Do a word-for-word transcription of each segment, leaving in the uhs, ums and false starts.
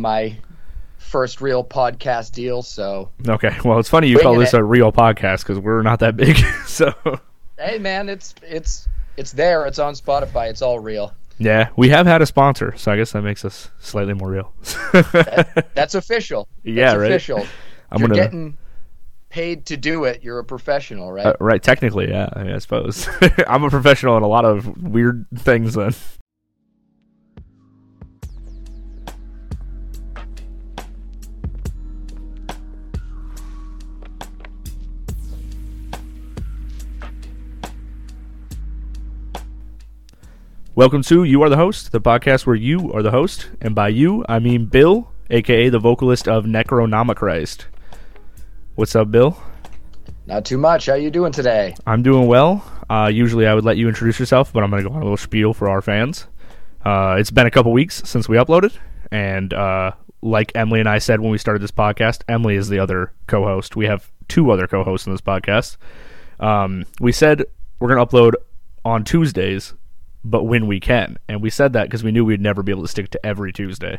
my first real podcast deal, so... Okay, well, it's funny you call this a real podcast, because we're not that big, so... Hey, man, it's it's it's there. It's on Spotify. It's all real. Yeah, we have had a sponsor, so I guess that makes us slightly more real. that, that's official. That's yeah, right? official. I'm You're gonna... getting paid to do it. You're a professional, right? Uh, right, technically, yeah, I mean, I suppose. I'm a professional in a lot of weird things, then. Welcome to You Are the Host, the podcast where you are the host, and by you, I mean Bill, a k a the vocalist of Necronomichrist. What's up, Bill? Not too much. How you doing today? I'm doing well. Uh, usually I would let you introduce yourself, but I'm going to go on a little spiel for our fans. Uh, it's been a couple weeks since we uploaded, and uh, like Emily and I said when we started this podcast, Emily is the other co-host. We have two other co-hosts in this podcast. Um, we said we're going to upload on Tuesdays, but when we can, and we said that because we knew we'd never be able to stick to every Tuesday,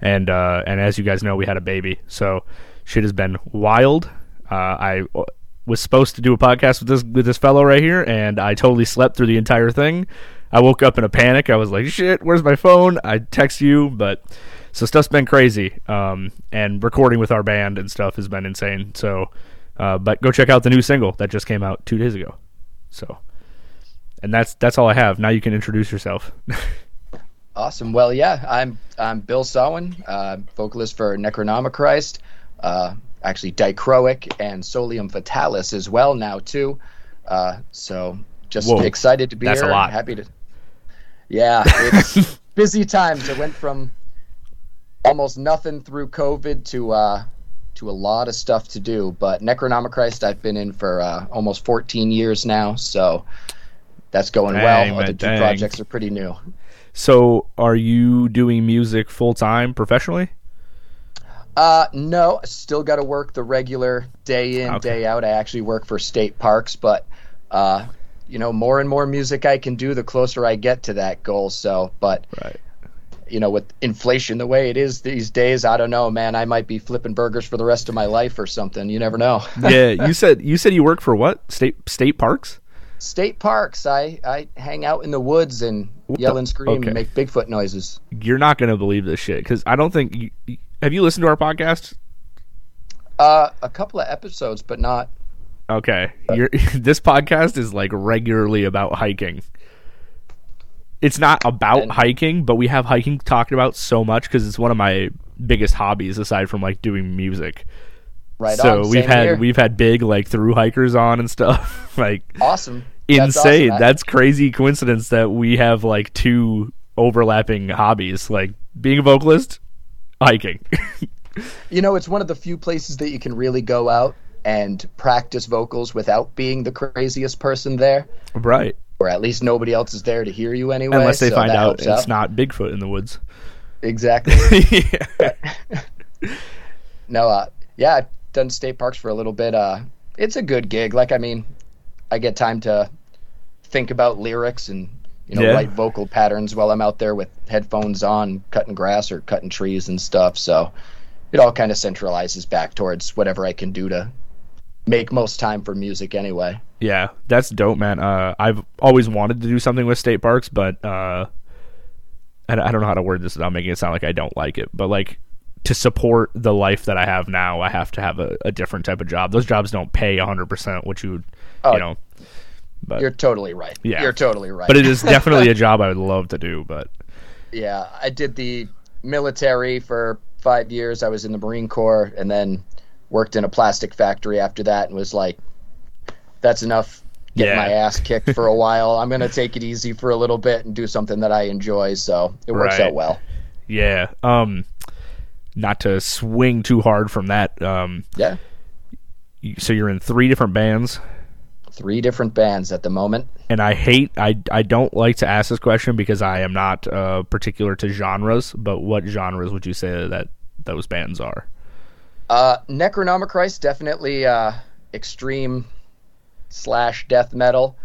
and uh and as you guys know, we had a baby, so shit has been wild. Uh i w- was supposed to do a podcast with this with this fellow right here, and I totally slept through the entire thing. I woke up in a panic. I was like, shit, where's my phone? I text you, but so stuff's been crazy, um and recording with our band and stuff has been insane, so uh but go check out the new single that just came out two days ago, so And that's that's all I have. Now you can introduce yourself. Awesome. Well, yeah, I'm I'm Bill Sawin, uh, vocalist for Necronomichrist, uh, actually Dichroic and Solium Fatalis as well now too. Uh, so just Whoa. excited to be that's here. That's a lot. Happy to. Yeah, it's busy times. It went from almost nothing through COVID to uh, to a lot of stuff to do. But Necronomichrist, I've been in for uh, almost fourteen years now, so. That's going dang, well. Other two dang. projects are pretty new. So, are you doing music full time professionally? Uh, no, still got to work the regular day in, okay. day out. I actually work for state parks, but uh, you know, more and more music I can do, the closer I get to that goal. So, but right. you know, with inflation the way it is these days, I don't know, man. I might be flipping burgers for the rest of my life or something. You never know. yeah, you said you said you work for what? State state parks? State parks. I, I hang out in the woods and yell and scream okay. and make Bigfoot noises. You're not going to believe this shit, because I don't think... You, have you listened to our podcast? Uh, a couple of episodes, but not... Okay. But. You're, this podcast is like regularly about hiking. It's not about and, hiking, but we have hiking talked about so much, because it's one of my biggest hobbies aside from like doing music. Right so on. we've Same had here. we've had big like through hikers on and stuff like awesome that's insane awesome, that's crazy coincidence that we have like two overlapping hobbies, like being a vocalist, hiking. You know, it's one of the few places that you can really go out and practice vocals without being the craziest person there, right? Or at least nobody else is there to hear you anyway, unless they so find out it's out. not Bigfoot in the woods. Exactly. No, uh, yeah. Done state parks for a little bit. Uh, it's a good gig. Like, I mean, I get time to think about lyrics and, you know, yeah. write vocal patterns while I'm out there with headphones on, cutting grass or cutting trees and stuff. So it all kind of centralizes back towards whatever I can do to make most time for music anyway. Yeah, that's dope, man. Uh, I've always wanted to do something with state parks, but uh, I don't know how to word this without making it sound like I don't like it, but like, to support the life that I have now, I have to have a, a different type of job. Those jobs don't pay one hundred percent, which you, oh, you know. But, you're totally right. Yeah. You're totally right. But it is definitely a job I would love to do. But yeah, I did the military for five years. I was in the Marine Corps and then worked in a plastic factory after that and was like, that's enough. Get yeah. my ass kicked for a while. I'm going to take it easy for a little bit and do something that I enjoy. So it works right. out well. Yeah. Um, Not to swing too hard from that. Um, yeah. So you're in three different bands. Three different bands at the moment. And I hate, I, I don't like to ask this question because I am not uh, particular to genres, but what genres would you say that those bands are? Uh, Necronomichrist, definitely uh, extreme slash death metal.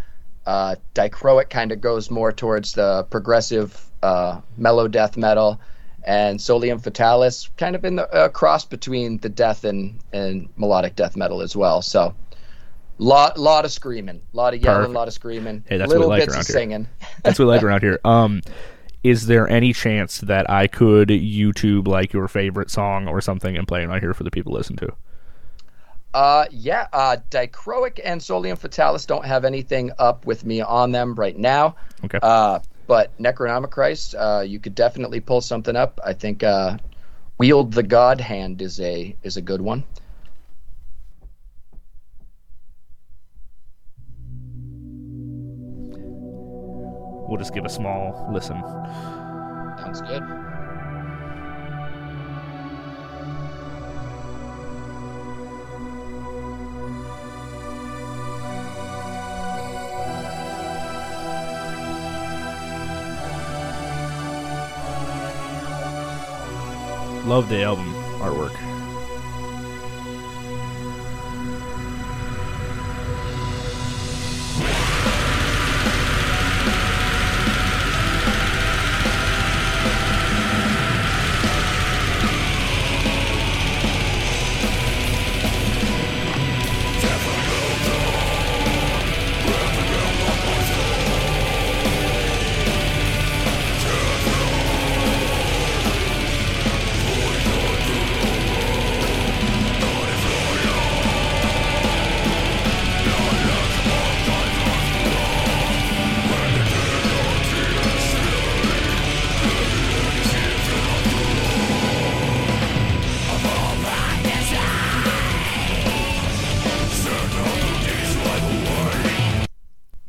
Uh, Dichroic kind of goes more towards the progressive uh, mellow death metal. and Solium Fatalis, kind of in the uh, cross between the death and, and melodic death metal as well. So lot lot of screaming, lot of yelling, a lot of screaming, hey, that's little what we like bits around of here. Singing. That's what we like around here. Um, is there any chance that I could YouTube like your favorite song or something and play it right here for the people to listen to? Uh, yeah, uh, Dichroic and Solium Fatalis don't have anything up with me on them right now. Okay. Uh, but Necronomichrist, uh, you could definitely pull something up. I think uh, Wield the God Hand is a is a good one. We'll just give a small listen. Sounds good. Love the album artwork.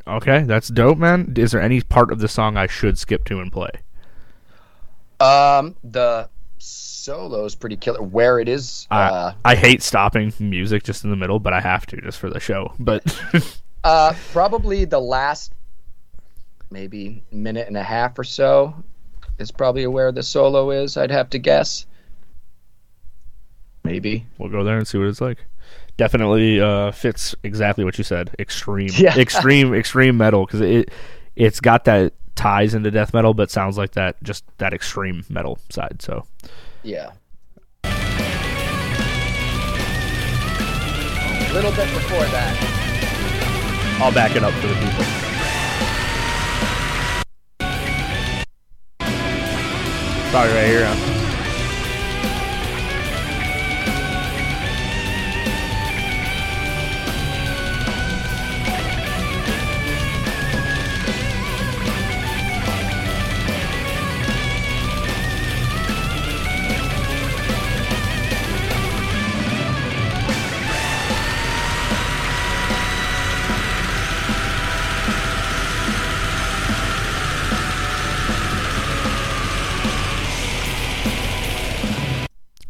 Okay, that's dope, man. Is there any part of the song I should skip to and play? Um, the solo's pretty killer. Where it is, uh, uh, I hate stopping music just in the middle, but I have to just for the show. But uh, probably the last maybe minute and a half or so is probably where the solo is. I'd have to guess. Maybe we'll go there and see what it's like. Definitely uh, fits exactly what you said. Extreme, yeah. extreme, extreme metal, because it it's got that ties into death metal, but sounds like that just that extreme metal side. So, yeah. A little bit before that, I'll back it up for the people. Sorry, right here. Huh?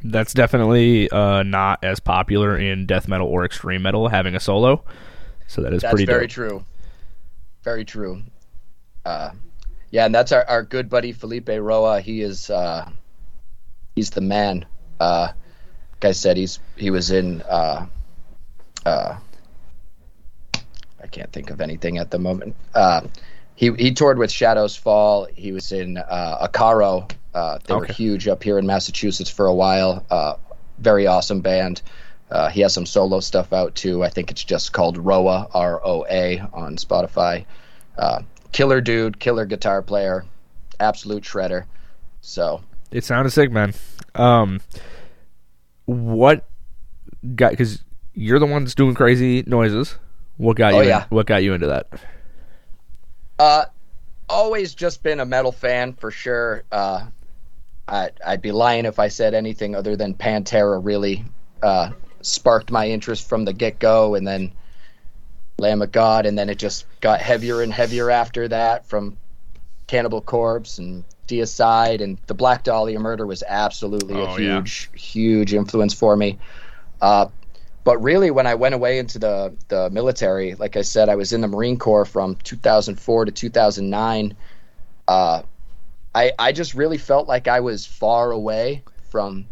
That's definitely uh, not as popular in death metal or extreme metal, having a solo. So that is that's pretty very dope. True. Very true. Uh, yeah, and that's our, our good buddy Felipe Roa. He is uh, he's the man. Uh, like I said, he's he was in uh, uh, I can't think of anything at the moment. Uh, he he toured with Shadows Fall. He was in uh, Acaro. Uh, they okay. were huge up here in Massachusetts for a while. Uh, very awesome band. Uh, he has some solo stuff out, too. I think it's just called Roa, R O A, on Spotify. Uh, killer dude, killer guitar player, absolute shredder. So it sounded sick, man. Um, what got... Because you're the one that's doing crazy noises. What got, oh, you, yeah. in, what got you into that? Uh, always just been a metal fan, for sure. Uh I, I'd be lying if I said anything other than Pantera really uh, sparked my interest from the get-go, and then Lamb of God, and then it just got heavier and heavier after that from Cannibal Corpse and Deicide, and The Black Dahlia Murder was absolutely oh, a huge, yeah. huge influence for me. Uh, but really, when I went away into the, the military, like I said, I was in the Marine Corps from two thousand four to two thousand nine, uh, I, I just really felt like I was far away from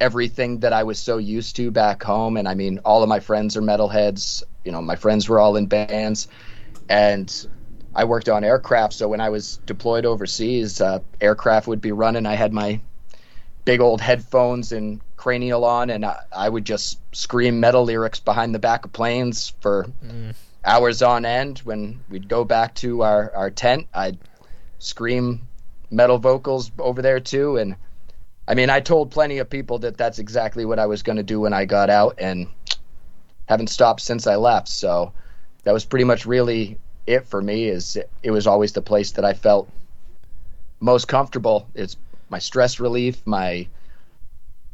everything that I was so used to back home. And I mean, all of my friends are metalheads. You know, my friends were all in bands. And I worked on aircraft. So when I was deployed overseas, uh, aircraft would be running. I had my big old headphones and cranial on, and I, I would just scream metal lyrics behind the back of planes for mm. hours on end. When we'd go back to our, our tent, I'd scream metal vocals over there too. And I mean, I told plenty of people that that's exactly what I was going to do when I got out, and haven't stopped since I left. So that was pretty much really it for me. Is it, it was always the place that I felt most comfortable. It's my stress relief, my,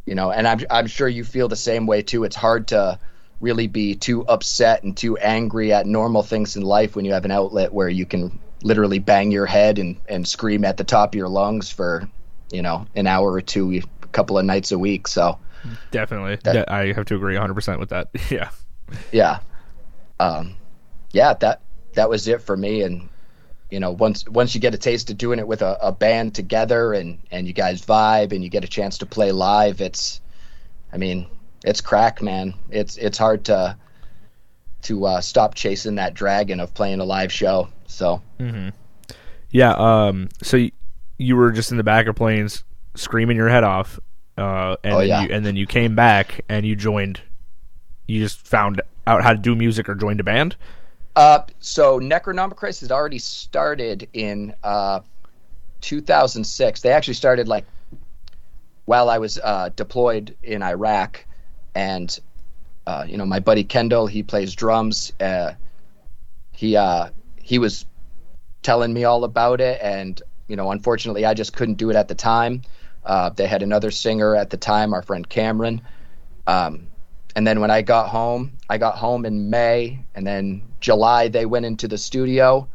you know, and I'm I'm sure you feel the same way too. It's hard to really be too upset and too angry at normal things in life when you have an outlet where you can literally bang your head and, and scream at the top of your lungs for, you know, an hour or two, a couple of nights a week. So definitely, that, I have to agree one hundred percent with that. Yeah. Yeah. Um, yeah, that, that was it for me. And, you know, once, once you get a taste of doing it with a, a band together and, and you guys vibe and you get a chance to play live, it's, I mean, it's crack, man. It's, it's hard to, to, uh, stop chasing that dragon of playing a live show. So, mm-hmm. yeah. Um, so you, you were just in the back of planes screaming your head off. Uh, and, oh, then yeah. you, and then you came back and you joined, you just found out how to do music or joined a band? Uh, so Necronomichrist had already started in uh, two thousand six. They actually started like while I was uh, deployed in Iraq, and uh, you know, my buddy Kendall, he plays drums. Uh, he uh, he was telling me all about it, and you know, unfortunately, I just couldn't do it at the time. Uh, they had another singer at the time, our friend Cameron. Um, and then when I got home, I got home in May, and then July they went into the studio,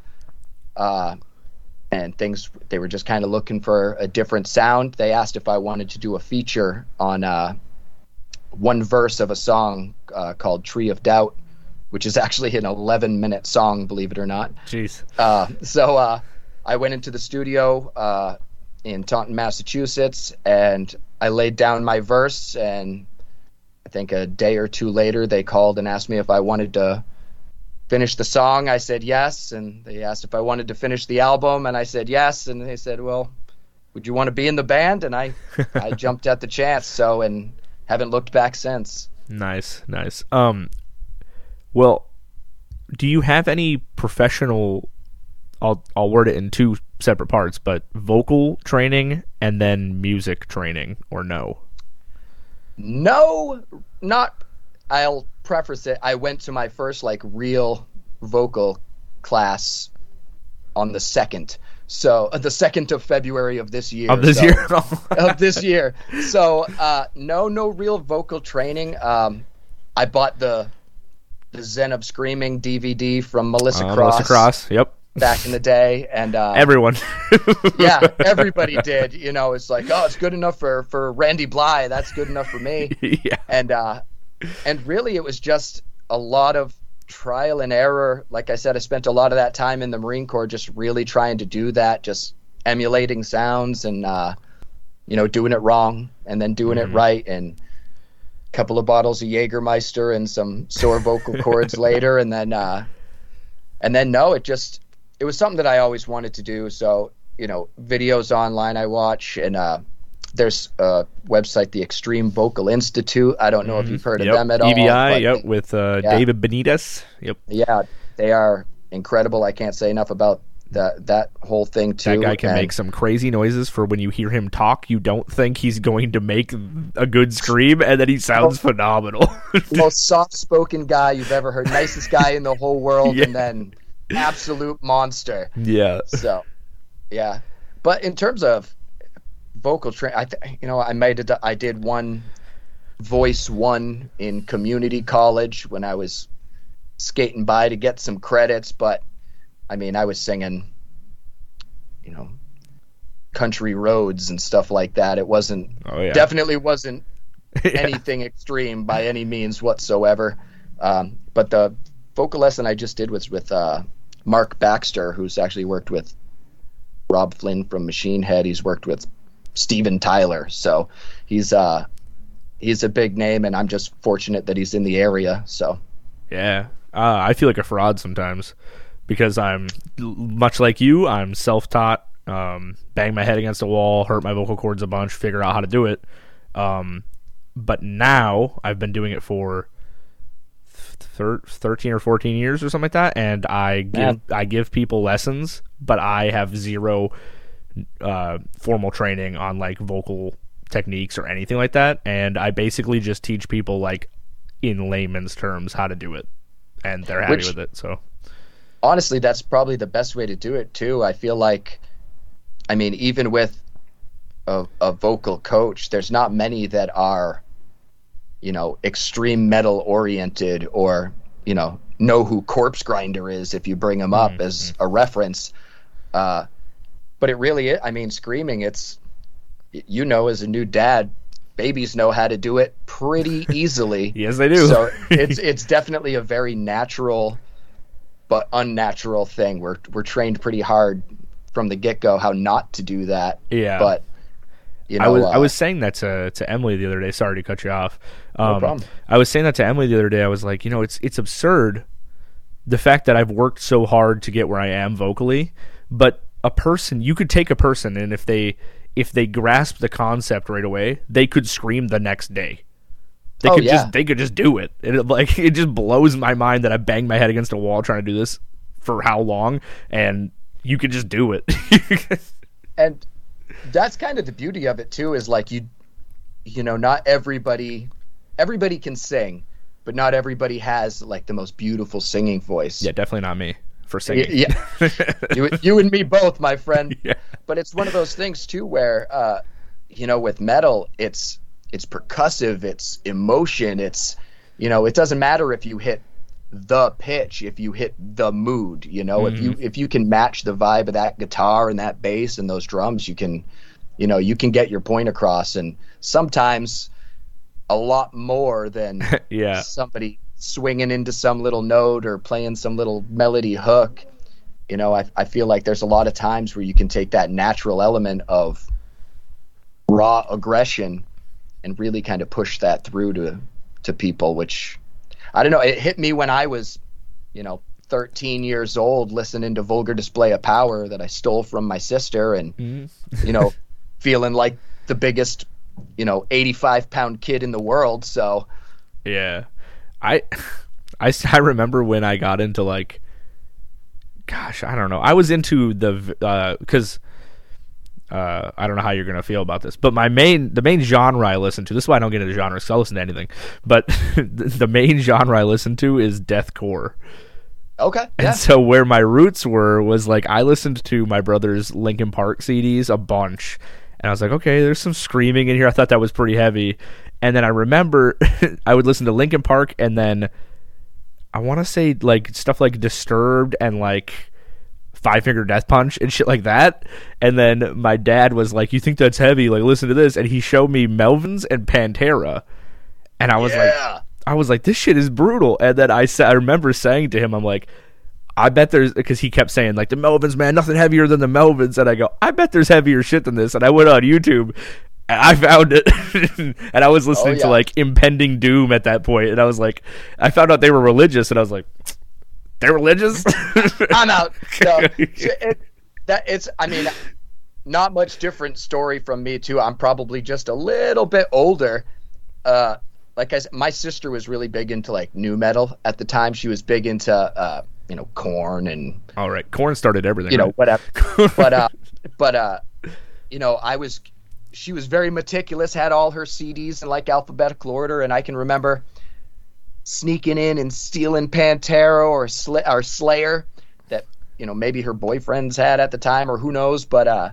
uh, and things, they were just kind of looking for a different sound. They asked if I wanted to do a feature on uh, one verse of a song uh, called Tree of Doubt, which is actually an eleven minute song, believe it or not. Jeez. Uh, so uh, I went into the studio uh, in Taunton, Massachusetts, and I laid down my verse, and I think a day or two later they called and asked me if I wanted to finish the song. I said yes, and they asked if I wanted to finish the album, and I said yes, and they said, well, would you want to be in the band? And I I jumped at the chance, so, and haven't looked back since. Nice, nice. Um, well, do you have any professional, I'll, I'll word it in two separate parts, but vocal training and then music training, or no? No, not. I'll preface it. I went to my first like real vocal class on the second, so uh, the second of February of this year. Of this so, year, of this year. So uh, no, no real vocal training. Um, I bought the the Zen of Screaming D V D from Melissa uh, Cross. Melissa Cross. Yep. Back in the day, and uh, everyone, yeah, everybody did. You know, it's like, oh, it's good enough for, for Randy Blythe. That's good enough for me. Yeah. And uh, and really, it was just a lot of trial and error. Like I said, I spent a lot of that time in the Marine Corps, just really trying to do that, just emulating sounds and uh, you know, doing it wrong and then doing mm-hmm. it right, and a couple of bottles of Jägermeister and some sore vocal cords later, and then uh, and then no, it just. It was something that I always wanted to do. So, you know, videos online I watch, and uh, there's a website, the Extreme Vocal Institute. I don't know mm-hmm. if you've heard yep. of them at E V I, all. E V I, yep, with uh, yeah. David Benitez. Yep. Yeah, they are incredible. I can't say enough about that that whole thing too. That guy can and, make some crazy noises for when you hear him talk. You don't think he's going to make a good scream, and then he sounds most, phenomenal. Most soft-spoken guy you've ever heard. Nicest guy in the whole world, yeah. and then... absolute monster. Yeah. So, yeah. But in terms of vocal training, I th- you know, I made it. I did one voice one in community college when I was skating by to get some credits. But I mean, I was singing, you know, country roads and stuff like that. It wasn't oh, yeah. definitely wasn't yeah. anything extreme by any means whatsoever. Um, but the vocal lesson I just did was with. Uh, Mark Baxter, who's actually worked with Rob Flynn from Machine Head. He's worked with Steven Tyler. So he's uh, he's a big name, and I'm just fortunate that he's in the area. So yeah, uh, I feel like a fraud sometimes because I'm, much like you, I'm self-taught. um, bang my head against the wall, hurt my vocal cords a bunch, figure out how to do it. Um, but now I've been doing it for thir- thirteen or fourteen years or something like that, and I give Man. I give people lessons, but I have zero uh, formal training on like vocal techniques or anything like that, and I basically just teach people like in layman's terms how to do it, and they're happy Which, with it. So honestly, that's probably the best way to do it too. I feel like, I mean, even with a, a vocal coach, there's not many that are, you know, extreme metal oriented or, you know, know who Corpse Grinder is if you bring them up mm-hmm. as a reference. Uh, but it really, I mean, screaming, it's, you know, as a new dad, babies know how to do it pretty easily. Yes, they do. So it's it's definitely a very natural but unnatural thing. We're we're trained pretty hard from the get-go how not to do that. Yeah. But you know, I was uh, I was saying that to to Emily the other day. Sorry to cut you off. Um, no problem. I was saying that to Emily the other day. I was like, you know, it's it's absurd the fact that I've worked so hard to get where I am vocally, but a person, you could take a person and if they if they grasp the concept right away, they could scream the next day. They oh, could yeah. just they could just do it. It like it just blows my mind that I banged my head against a wall trying to do this for how long, and you could just do it. And that's kind of the beauty of it too, is like you you know, not everybody everybody can sing, but not everybody has like the most beautiful singing voice. Yeah, definitely not me. For singing. Yeah. you, you and me both, my friend. Yeah. But it's one of those things too where uh, you know, with metal, it's it's percussive, it's emotion, it's, you know, it doesn't matter if you hit the pitch, if you hit the mood, you know, mm-hmm. if you if you can match the vibe of that guitar and that bass and those drums, you can, you know, you can get your point across, and sometimes a lot more than yeah. somebody swinging into some little note or playing some little melody hook. You know, I, I feel like there's a lot of times where you can take that natural element of raw aggression and really kind of push that through to to people, which, I don't know, it hit me when I was, you know, thirteen years old, listening to Vulgar Display of Power that I stole from my sister, and mm-hmm. you know, feeling like the biggest, you know, eighty-five pound kid in the world. So yeah, I, I, I remember when I got into like, gosh, I don't know. I was into the, uh, cause, uh, I don't know how you're going to feel about this, but my main, the main genre I listen to, this is why I don't get into genres, cause I listen to anything, but the main genre I listen to is deathcore. Okay. Yeah. And so where my roots were was like, I listened to my brother's Linkin Park C Ds a bunch, and I was like, okay, there's some screaming in here. I thought that was pretty heavy. And then I remember I would listen to Linkin Park, and then I want to say like stuff like Disturbed and like Five Finger Death Punch and shit like that. And then my dad was like, "You think that's heavy? Like, listen to this." And he showed me Melvins and Pantera, and I was yeah. like, "I was like, this shit is brutal." And then I sa- I remember saying to him, "I'm like, I bet there's," because he kept saying like the Melvins, man, nothing heavier than the Melvins. And I go, "I bet there's heavier shit than this." And I went on YouTube. And I found it, and I was listening oh, yeah. to, like, Impending Doom at that point, and I was like, I found out they were religious, and I was like, they're religious? I'm out. No, it, that, it's, I mean, not much different story from me, too. I'm probably just a little bit older. Uh, like I said, my sister was really big into, like, nu metal at the time. She was big into, uh, you know, Korn and... All right, Korn started everything, You right? know, whatever. but, uh, but uh, you know, I was... She was very meticulous, had all her C Ds in like alphabetical order, and I can remember sneaking in and stealing Pantera or, Sl- or Slayer that, you know, maybe her boyfriends had at the time, or who knows, but uh,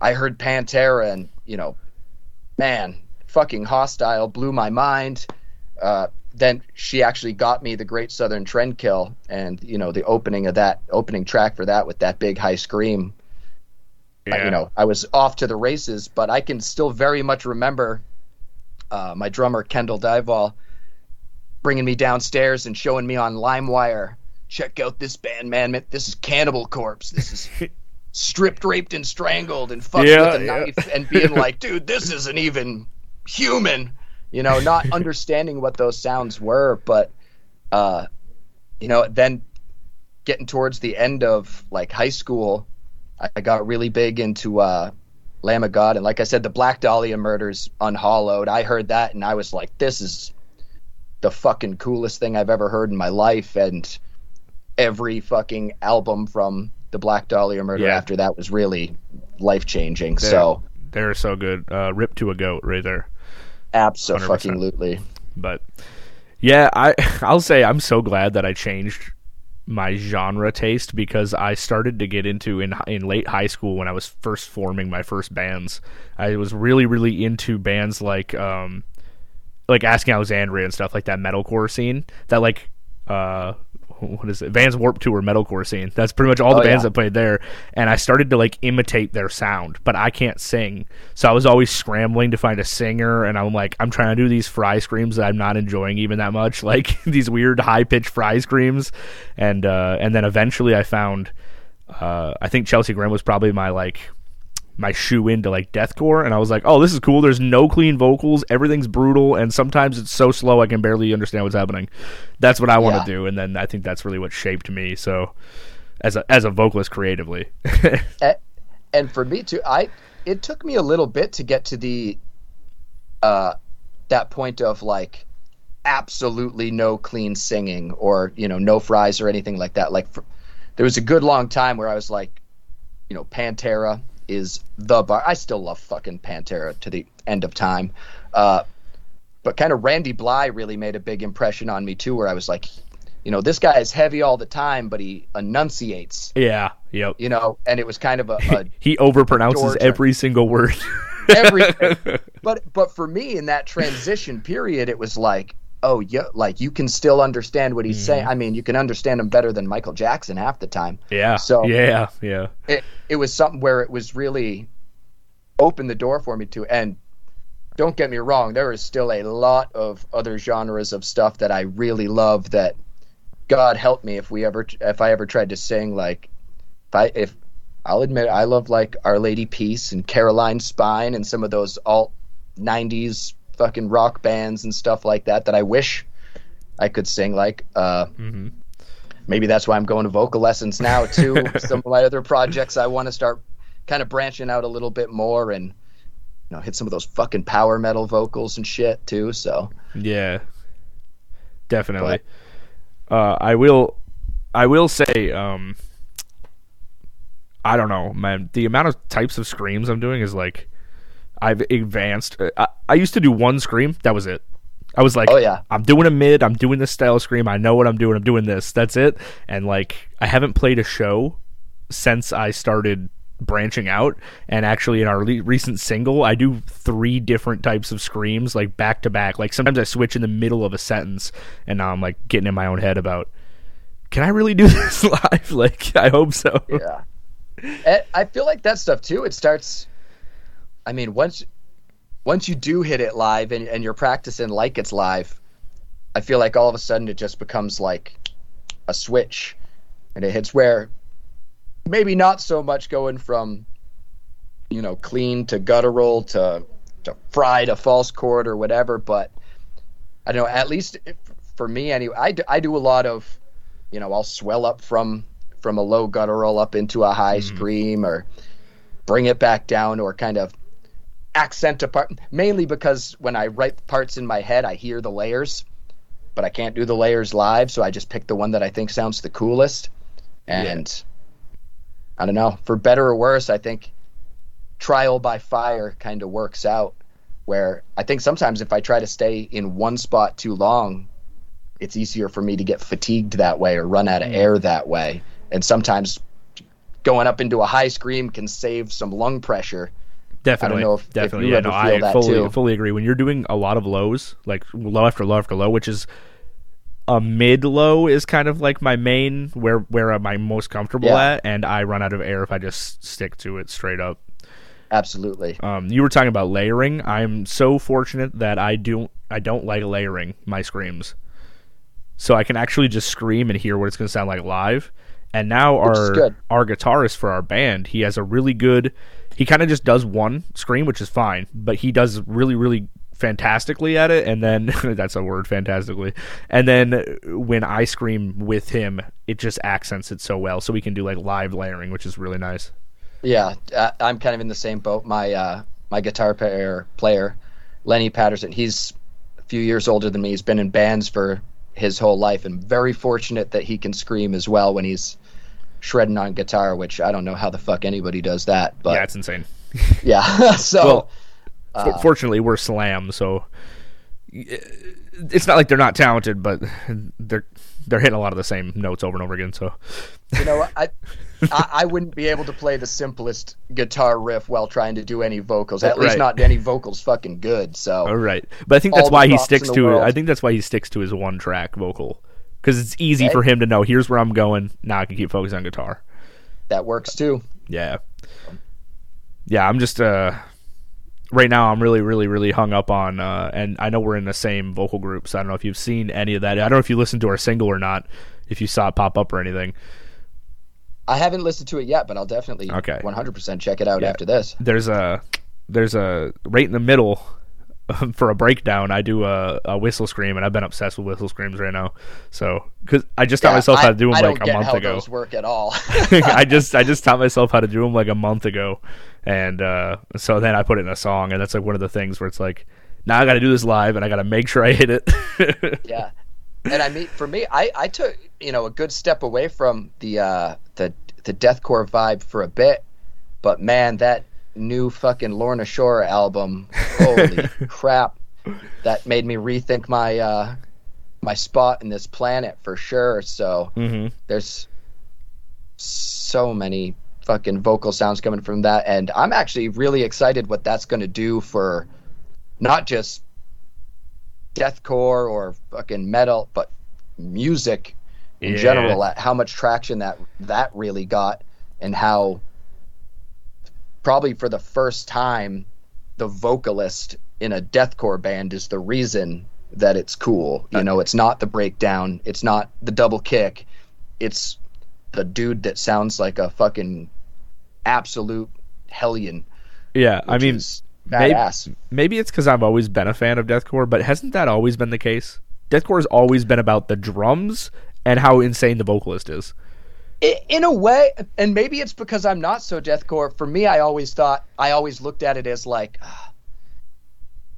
I heard Pantera and, you know, man, fucking Hostile blew my mind. Uh, then she actually got me the Great Southern Trendkill, and, you know, the opening of that, opening track for that with that big high scream. Yeah. You know, I was off to the races, but I can still very much remember uh, my drummer, Kendall Dival, bringing me downstairs and showing me on LimeWire, check out this band, man. This is Cannibal Corpse. This is stripped, raped, and strangled and fucked yeah, with a yeah. knife, and being like, dude, this isn't even human. You know, not understanding what those sounds were, but, uh, you know, then getting towards the end of, like, high school, I got really big into uh, Lamb of God, and like I said, the Black Dahlia Murder's Unhallowed. I heard that, and I was like, this is the fucking coolest thing I've ever heard in my life, and every fucking album from the Black Dahlia Murder yeah. after that was really life-changing. They're, so they're so good. Uh, rip to a goat right there. Absolutely. But yeah, I I'll say I'm so glad that I changed my genre taste, because I started to get into in in late high school when I was first forming my first bands. I was really really into bands like um like Asking Alexandria and stuff like that, metalcore scene. That like uh what is it? Vans Warped Tour metalcore scene. That's pretty much all the oh, bands yeah. that played there. And I started to like imitate their sound, but I can't sing, so I was always scrambling to find a singer. And I'm like, I'm trying to do these fry screams that I'm not enjoying even that much, like these weird high pitched fry screams. And uh, and then eventually I found, uh, I think Chelsea Grin was probably my like my shoe into like deathcore, and I was like, oh, this is cool. There's no clean vocals, everything's brutal, and sometimes it's so slow I can barely understand what's happening. That's what I want to yeah. do. And then I think that's really what shaped me so as a as a vocalist creatively. and, and for me too, I it took me a little bit to get to the uh that point of like absolutely no clean singing, or you know, no fries or anything like that. Like for, there was a good long time where I was like, you know, Pantera is the bar. I still love fucking Pantera to the end of time. Uh, but kind of Randy Blythe really made a big impression on me too, where I was like, you know, this guy is heavy all the time, but he enunciates. Yeah. Yep. You know, and it was kind of a... a he overpronounces Georgia. every single word. Everything. But, but for me, in that transition period, it was like, oh, yeah, like you can still understand what he's mm. saying. I mean, you can understand him better than Michael Jackson half the time. Yeah. So yeah, yeah. It, it was something where it was really opened the door for me to. And don't get me wrong, there is still a lot of other genres of stuff that I really love. That God help me if we ever, if I ever tried to sing like, if I, if I'll admit, I love like Our Lady Peace and Caroline Spine and some of those alt nineties fucking rock bands and stuff like that that I wish I could sing like. Uh, mm-hmm. Maybe that's why I'm going to vocal lessons now too. Some of my other projects, I want to start kind of branching out a little bit more and you know, hit some of those fucking power metal vocals and shit too. So yeah, definitely. But, uh, I will. I will say. Um, I don't know, man. The amount of types of screams I'm doing is like. I've advanced. I, I used to do one scream. That was it. I was like, oh, yeah. I'm doing a mid. I'm doing this style scream. I know what I'm doing. I'm doing this. That's it. And like, I haven't played a show since I started branching out. And actually, in our le- recent single, I do three different types of screams, like back to back. Like sometimes I switch in the middle of a sentence, and now I'm like getting in my own head about, can I really do this live? Like, I hope so. Yeah. And I feel like that stuff too. It starts. I mean, once once you do hit it live and, and you're practicing like it's live, I feel like all of a sudden it just becomes like a switch. And it hits where maybe not so much going from, you know, clean to guttural to, to fry to false chord or whatever. But I don't know, at least for me anyway, I do, I do a lot of, you know, I'll swell up from, from a low guttural up into a high mm-hmm. scream, or bring it back down, or kind of accent apart, mainly because when I write parts in my head, I hear the layers, but I can't do the layers live, so I just pick the one that I think sounds the coolest. And yeah. I don't know, for better or worse, I think trial by fire kind of works out, where I think sometimes if I try to stay in one spot too long, it's easier for me to get fatigued that way or run out of air that way. And sometimes going up into a high scream can save some lung pressure. Definitely. I don't know if, Definitely. if you yeah, ever no, feel I that fully, too. I fully agree. When you're doing a lot of lows, like low after low after low, which is a mid-low is kind of like my main, where where am I most comfortable yeah. at, and I run out of air if I just stick to it straight up. Absolutely. Um, you were talking about layering. I'm so fortunate that I don't, I don't like layering my screams. So I can actually just scream and hear what it's going to sound like live. And now our our guitarist for our band, he has a really good... He kind of just does one scream, which is fine, but he does really, really fantastically at it, and then... that's a word, fantastically. And then when I scream with him, it just accents it so well, so we can do like live layering, which is really nice. Yeah, I'm kind of in the same boat. My uh, my guitar player, player, Lenny Patterson, he's a few years older than me. He's been in bands for his whole life, and very fortunate that he can scream as well when he's shredding on guitar, which I don't know how the fuck anybody does that. But yeah, it's insane. Yeah. So well, uh, fortunately, we're Slam, so it's not like they're not talented, but they're they're hitting a lot of the same notes over and over again. So you know, I I wouldn't be able to play the simplest guitar riff while trying to do any vocals. At right. least not any vocals fucking good. So all right, but I think that's all why he sticks to. World. I think that's why he sticks to his one track vocal. Because it's easy okay. for him to know, here's where I'm going. Now I can keep focused on guitar. That works too. Yeah. Yeah, I'm just, uh, right now I'm really, really, really hung up on, uh, and I know we're in the same vocal group, so I don't know if you've seen any of that. I don't know if you listened to our single or not, if you saw it pop up or anything. I haven't listened to it yet, but I'll definitely okay. one hundred percent check it out yeah. after this. There's a, there's a, right in the middle for a breakdown, I do a, a whistle scream, and I've been obsessed with whistle screams right now. So, because I just taught yeah, myself I, how to do them I like a month ago. I don't get how those work at all. I just I just taught myself how to do them like a month ago, and uh, so then I put it in a song, and that's like one of the things where it's like, now I got to do this live, and I got to make sure I hit it. Yeah, and I mean, for me, I, I took you know a good step away from the uh, the the deathcore vibe for a bit, but man, that new fucking Lorna Shore album, holy crap, that made me rethink my uh my spot in this planet for sure. So mm-hmm. there's so many fucking vocal sounds coming from that, and I'm actually really excited what that's going to do for not just deathcore or fucking metal, but music in yeah. general, at how much traction that that really got, and how probably for the first time the vocalist in a deathcore band is the reason that it's cool. You know, it's not the breakdown, it's not the double kick, it's the dude that sounds like a fucking absolute hellion. Yeah, I mean, badass. Maybe, maybe it's because I've always been a fan of deathcore, but hasn't that always been the case? Deathcore has always been about the drums and how insane the vocalist is. In a way, and maybe it's because I'm not so deathcore. For me, I always thought, I always looked at it as like, uh,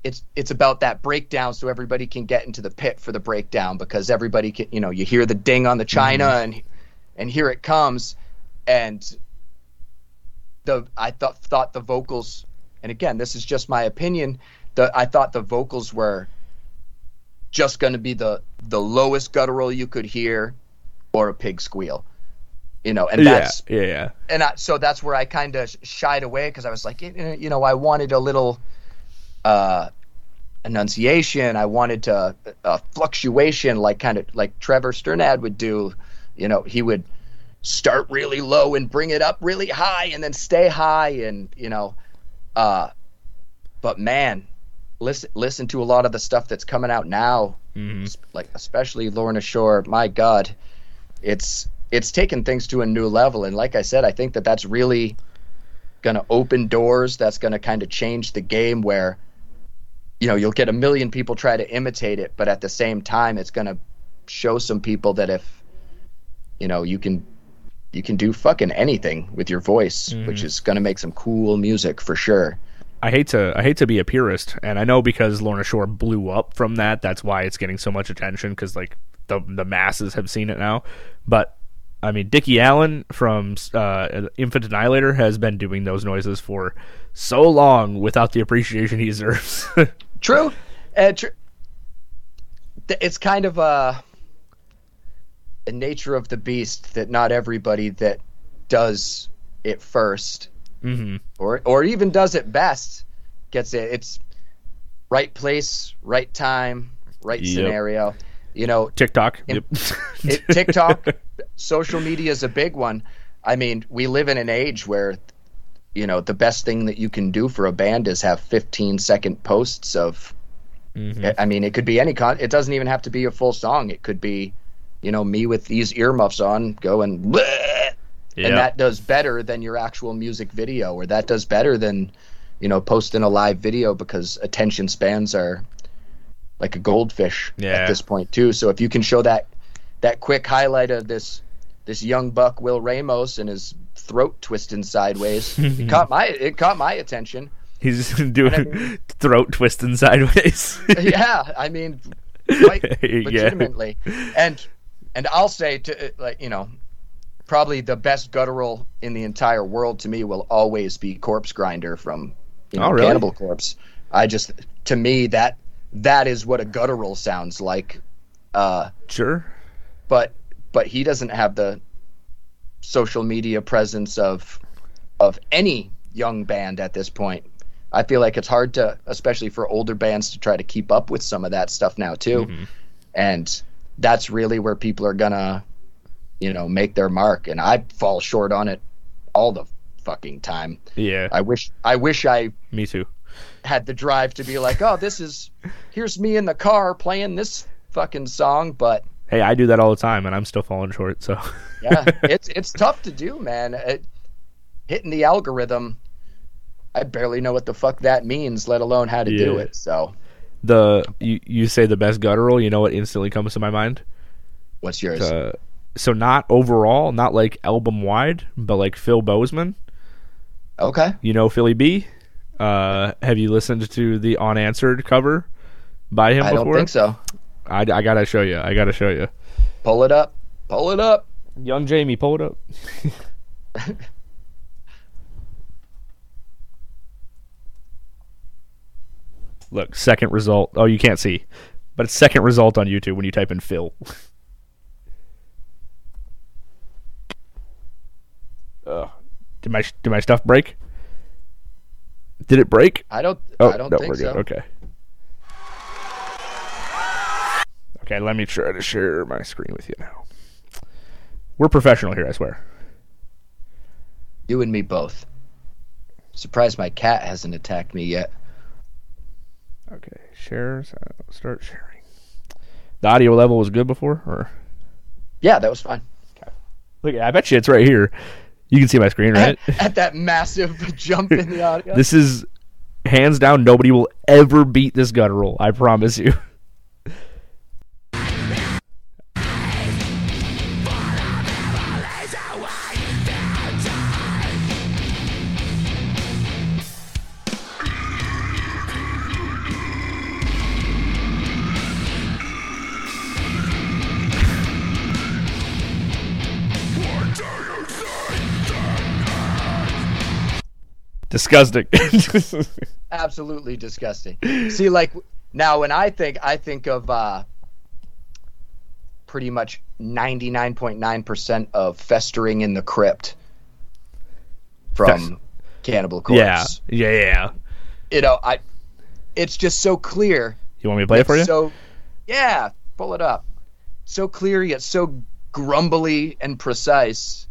it's it's about that breakdown, so everybody can get into the pit for the breakdown, because everybody can, you know, you hear the ding on the china, mm-hmm. and and here it comes, and the I thought thought the vocals, and again, this is just my opinion, the I thought the vocals were just going to be the the lowest guttural you could hear, or a pig squeal. You know, and that's yeah, yeah, yeah. and I, so that's where I kind of shied away, because I was like, you know, I wanted a little uh, enunciation. I wanted to, a fluctuation, like kind of like Trevor Sternad would do. You know, he would start really low and bring it up really high, and then stay high, and you know, uh, but man, listen, listen to a lot of the stuff that's coming out now, mm-hmm. like especially Lorna Shore. My God, it's. It's taken things to a new level, and like I said, I think that that's really going to open doors. That's going to kind of change the game, where you know you'll get a million people try to imitate it, but at the same time, it's going to show some people that if you know you can you can do fucking anything with your voice, mm. which is going to make some cool music for sure. I hate to I hate to be a purist, and I know because Lorna Shore blew up from that, that's why it's getting so much attention, because like the the masses have seen it now, but. I mean, Dickie Allen from uh, Infant Annihilator has been doing those noises for so long without the appreciation he deserves. True. Uh, tr- it's kind of a, a nature of the beast that not everybody that does it first mm-hmm. or or even does it best gets it. It's right place, right time, right yep. scenario. You know, TikTok. In, yep. it, TikTok, social media is a big one. I mean, we live in an age where, you know, the best thing that you can do for a band is have fifteen second posts of. Mm-hmm. I mean, it could be any con. It doesn't even have to be a full song. It could be, you know, me with these earmuffs on going, bleh! Yeah. And that does better than your actual music video, or that does better than, you know, posting a live video, because attention spans are. Like a goldfish yeah. at this point too. So if you can show that that quick highlight of this this young buck Will Ramos and his throat twisting sideways. It caught my it caught my attention. He's doing I mean, throat twisting sideways. Yeah, I mean, quite legitimately. Yeah. And and I'll say to like you know, probably the best guttural in the entire world to me will always be Corpse Grinder from you know, oh, really? Cannibal Corpse. I just to me that that is what a guttural sounds like. Uh, sure. But but he doesn't have the social media presence of of any young band at this point. I feel like it's hard to, especially for older bands, to try to keep up with some of that stuff now too. Mm-hmm. And that's really where people are gonna, you know, make their mark. And I fall short on it all the fucking time. Yeah. I wish I wish I Me too. Had the drive to be like, oh, this is here's me in the car playing this fucking song, but hey, I do that all the time and I'm still falling short, so yeah, it's it's tough to do, man. It, hitting the algorithm, I barely know what the fuck that means, let alone how to yeah. do it. So the you, you say the best guttural, you know what instantly comes to my mind? What's yours? Uh, so not overall, not like album wide, but like Phil Bozeman. Okay. You know Philly B? Uh, have you listened to the Unanswered cover by him I before? I don't think so. I, I gotta show you. I gotta show you. Pull it up. Pull it up. Young Jamie, pull it up. Look, second result. Oh, you can't see. But it's second result on YouTube when you type in Phil. Ugh. Did my did my stuff break? Did it break? I don't oh, I don't no, think we're good. So. Okay. Okay, let me try to share my screen with you now. We're professional here, I swear. You and me both. Surprised my cat hasn't attacked me yet. Okay, share. So start sharing. The audio level was good before, or? Yeah, that was fine. Okay. Look, I bet you it's right here. You can see my screen, right? At, at that massive jump in the audio. This is, hands down, nobody will ever beat this guttural. I promise you. Disgusting. Absolutely disgusting. See, like, now when I think, I think of uh, pretty much ninety-nine point nine percent of Festering in the Crypt from That's... Cannibal Corpse. Yeah, yeah, yeah. You know, I. It's just so clear. You want me to play it for you? So, yeah, pull it up. So clear yet so grumbly and precise.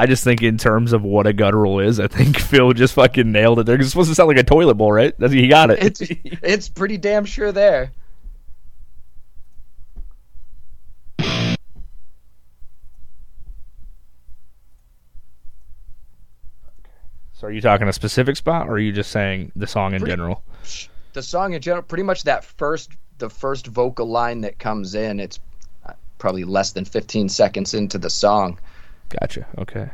I just think in terms of what a guttural is, I think Phil just fucking nailed it. They're supposed to sound like a toilet bowl, right? He got it. It's, it's pretty damn sure there. So are you talking a specific spot, or are you just saying the song in pretty, general? The song in general, pretty much that first, the first vocal line that comes in, it's probably less than fifteen seconds into the song. Gotcha. Okay.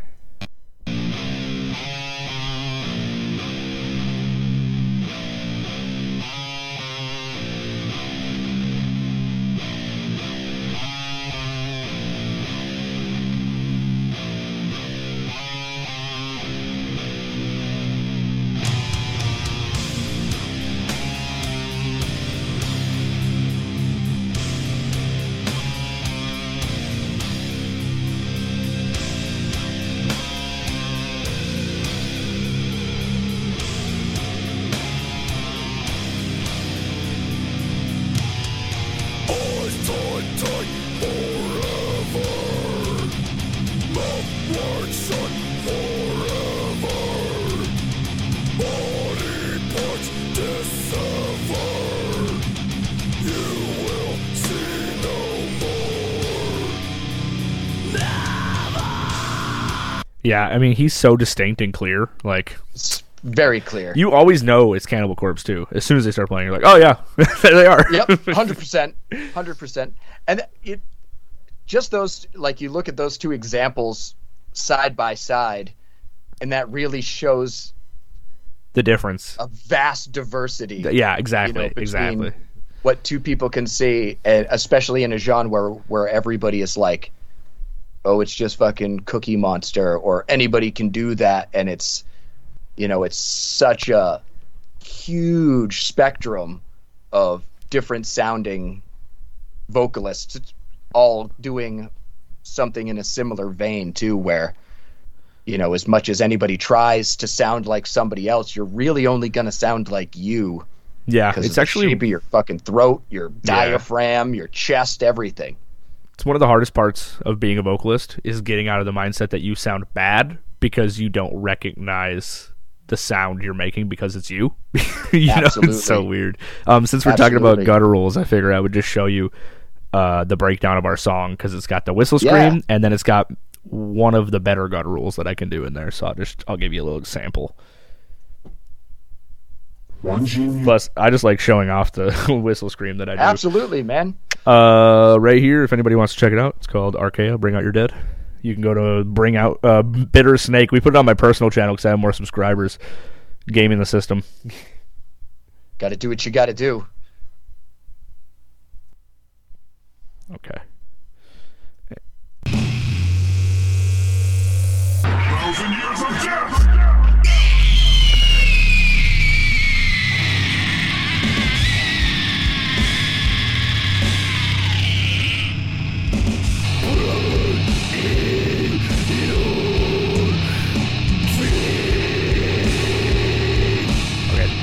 Yeah, I mean, he's so distinct and clear. Like, very clear. You always know it's Cannibal Corpse too. As soon as they start playing, you're like, oh yeah, there they are. Yep, one hundred percent, one hundred percent. And it just those, like, you look at those two examples side by side, and that really shows the difference, a vast diversity. Yeah, exactly, you know, exactly. What two people can see, and especially in a genre where, where everybody is like, oh, it's just fucking Cookie Monster, or anybody can do that, and it's, you know, it's such a huge spectrum of different sounding vocalists all doing something in a similar vein too, where, you know, as much as anybody tries to sound like somebody else, you're really only going to sound like you. Yeah, it's actually shape of your fucking throat, your diaphragm, yeah. your chest, everything. It's one of the hardest parts of being a vocalist is getting out of the mindset that you sound bad because you don't recognize the sound you're making because it's you. you Absolutely. Know, it's so weird. Um, since we're Absolutely. talking about gutturals, I figure I would just show you uh, the breakdown of our song, because it's got the whistle scream yeah. and then it's got one of the better gutturals that I can do in there. So I'll just I'll give you a little example. Plus, I just like showing off the whistle scream that I do. Absolutely, man. Uh, right here, if anybody wants to check it out, it's called Archaea, Bring Out Your Dead. You can go to Bring Out uh, Bitter Snake. We put it on my personal channel because I have more subscribers. Gaming the system. Gotta do what you gotta do. Okay. Thousand years of death!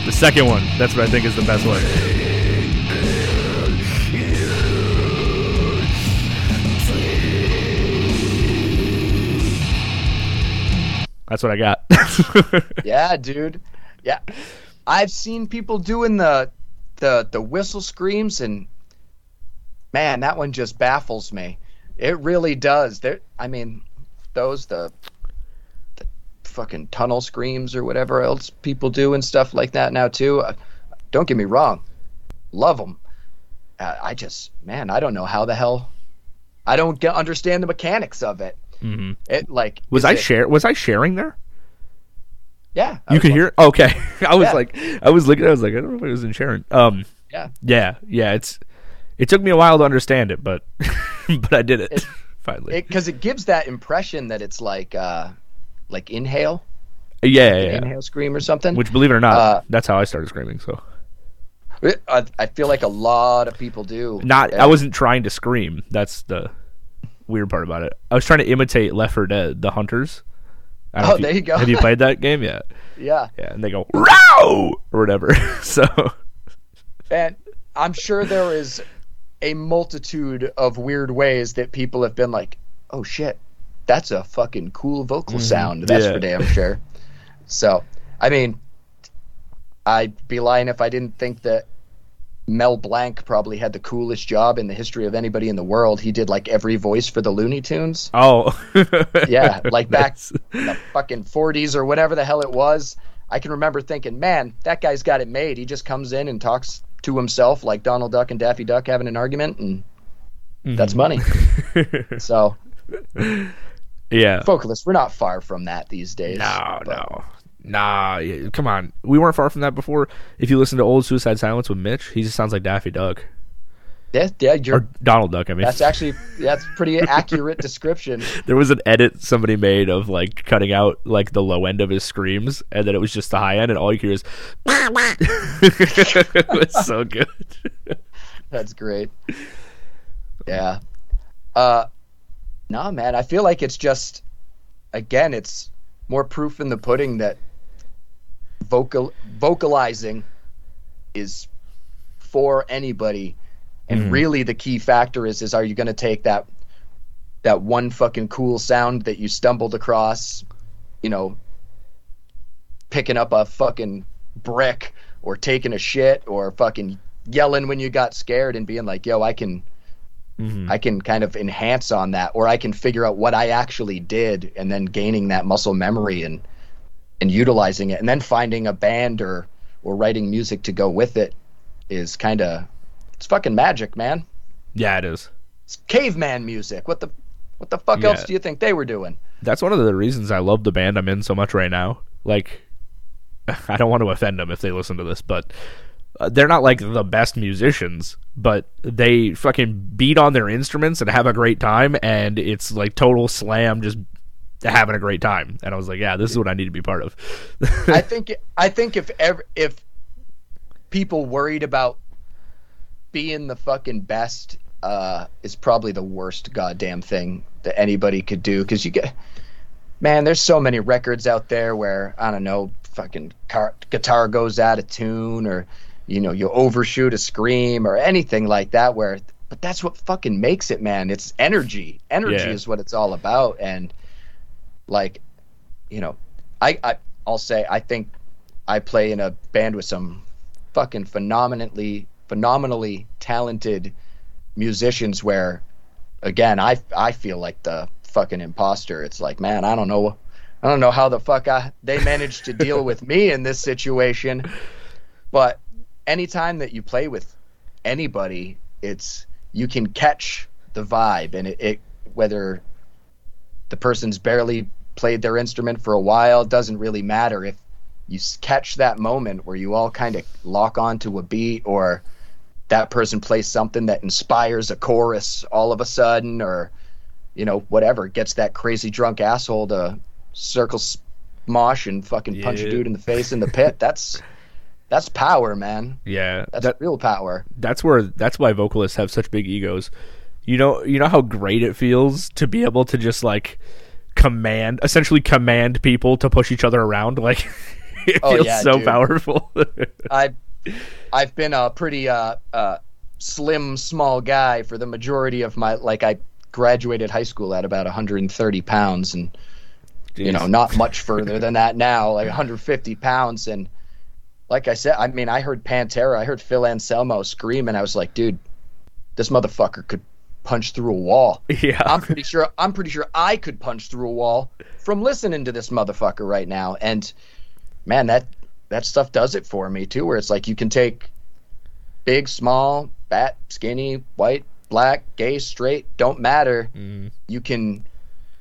The second one, that's what I think is the best one. That's what I got. Yeah, dude. Yeah. I've seen people doing the the the whistle screams, and man, that one just baffles me. It really does. There I mean, those the fucking tunnel screams or whatever else people do and stuff like that now too. Uh, don't get me wrong, love them. Uh, I just, man, I don't know how the hell. I don't get, understand the mechanics of it. Mm-hmm. It like was I it, share was I sharing there? Yeah, I you could hear. Okay, I was yeah. like, I was looking. I was like, I don't know if it was in sharing. Um, yeah, yeah, yeah. It's it took me a while to understand it, but but I did it, it finally, because it, it gives that impression that it's like. Uh, Like inhale, yeah, like yeah, inhale scream or something. Which, believe it or not, uh, that's how I started screaming. So, I, I feel like a lot of people do. Not, I wasn't trying to scream. That's the weird part about it. I was trying to imitate Left four Dead, the Hunters. I don't oh, you, there you go. Have you played that game yet? Yeah, yeah. And they go row or whatever. So, and I'm sure there is a multitude of weird ways that people have been like, "Oh shit, that's a fucking cool vocal sound." That's yeah. for damn sure. So, I mean, I'd be lying if I didn't think that Mel Blanc probably had the coolest job in the history of anybody in the world. He did like every voice for the Looney Tunes. Oh. Yeah, like back in the fucking forties or whatever the hell it was. I can remember thinking, man, that guy's got it made. He just comes in and talks to himself like Donald Duck and Daffy Duck having an argument, and mm-hmm. that's money. So... yeah, vocalists, we're not far from that these days. No, but. no, nah. Yeah, come on, we weren't far from that before. If you listen to old Suicide Silence with Mitch, he just sounds like Daffy Duck. Yeah, yeah, you're, or Donald Duck. I mean, that's actually that's pretty accurate description. There was an edit somebody made of like cutting out like the low end of his screams, and then it was just the high end, and all you hear is. It was so good. That's great. Yeah. Uh. No, man, I feel like it's just, again, it's more proof in the pudding that vocal vocalizing is for anybody, and mm. really the key factor is is are you going to take that that one fucking cool sound that you stumbled across, you know, picking up a fucking brick or taking a shit or fucking yelling when you got scared and being like, yo, I can... Mm-hmm. I can kind of enhance on that, or I can figure out what I actually did, and then gaining that muscle memory and and utilizing it, and then finding a band or or writing music to go with it is kind of, it's fucking magic, man. Yeah, it is. It's caveman music. What the what the fuck yeah. else do you think they were doing? That's one of the reasons I love the band I'm in so much right now. Like, I don't want to offend them if they listen to this, but uh, they're not like the best musicians, but they fucking beat on their instruments and have a great time, and it's like total slam, just having a great time. And I was like, yeah, this is what I need to be part of. I think I think if ever, if people worried about being the fucking best uh, is probably the worst goddamn thing that anybody could do, because you get, man, there's so many records out there where, I don't know, fucking car, guitar goes out of tune, or you know, you overshoot a scream or anything like that, where, but that's what fucking makes it, man. It's energy. Energy yeah. is what it's all about. And like, you know, I, I I'll say I think I play in a band with some fucking phenomenally phenomenally talented musicians where, again, I I feel like the fucking imposter. It's like, man, I don't know I don't know how the fuck I, they managed to deal with me in this situation. But anytime that you play with anybody, it's, you can catch the vibe, and it, it whether the person's barely played their instrument for a while, doesn't really matter. If you catch that moment where you all kind of lock onto a beat, or that person plays something that inspires a chorus all of a sudden, or, you know, whatever, gets that crazy drunk asshole to circle mosh and fucking yeah. punch a dude in the face in the pit. That's that's power, man. Yeah, that's that, real power. That's where that's why vocalists have such big egos. You know, you know how great it feels to be able to just like command, essentially command people to push each other around. Like it oh, feels yeah, so dude. powerful. I I've been a pretty uh, uh, slim, small guy for the majority of my, like, I graduated high school at about one hundred thirty pounds and. Jeez. You know, not much further than that now, like one hundred fifty pounds. And like I said, I mean, I heard Pantera, I heard Phil Anselmo scream, and I was like, dude, this motherfucker could punch through a wall. Yeah. I'm pretty sure, I'm pretty sure I could punch through a wall from listening to this motherfucker right now. And man, that, that stuff does it for me too, where it's like, you can take big, small, fat, skinny, white, black, gay, straight, don't matter. Mm. You can...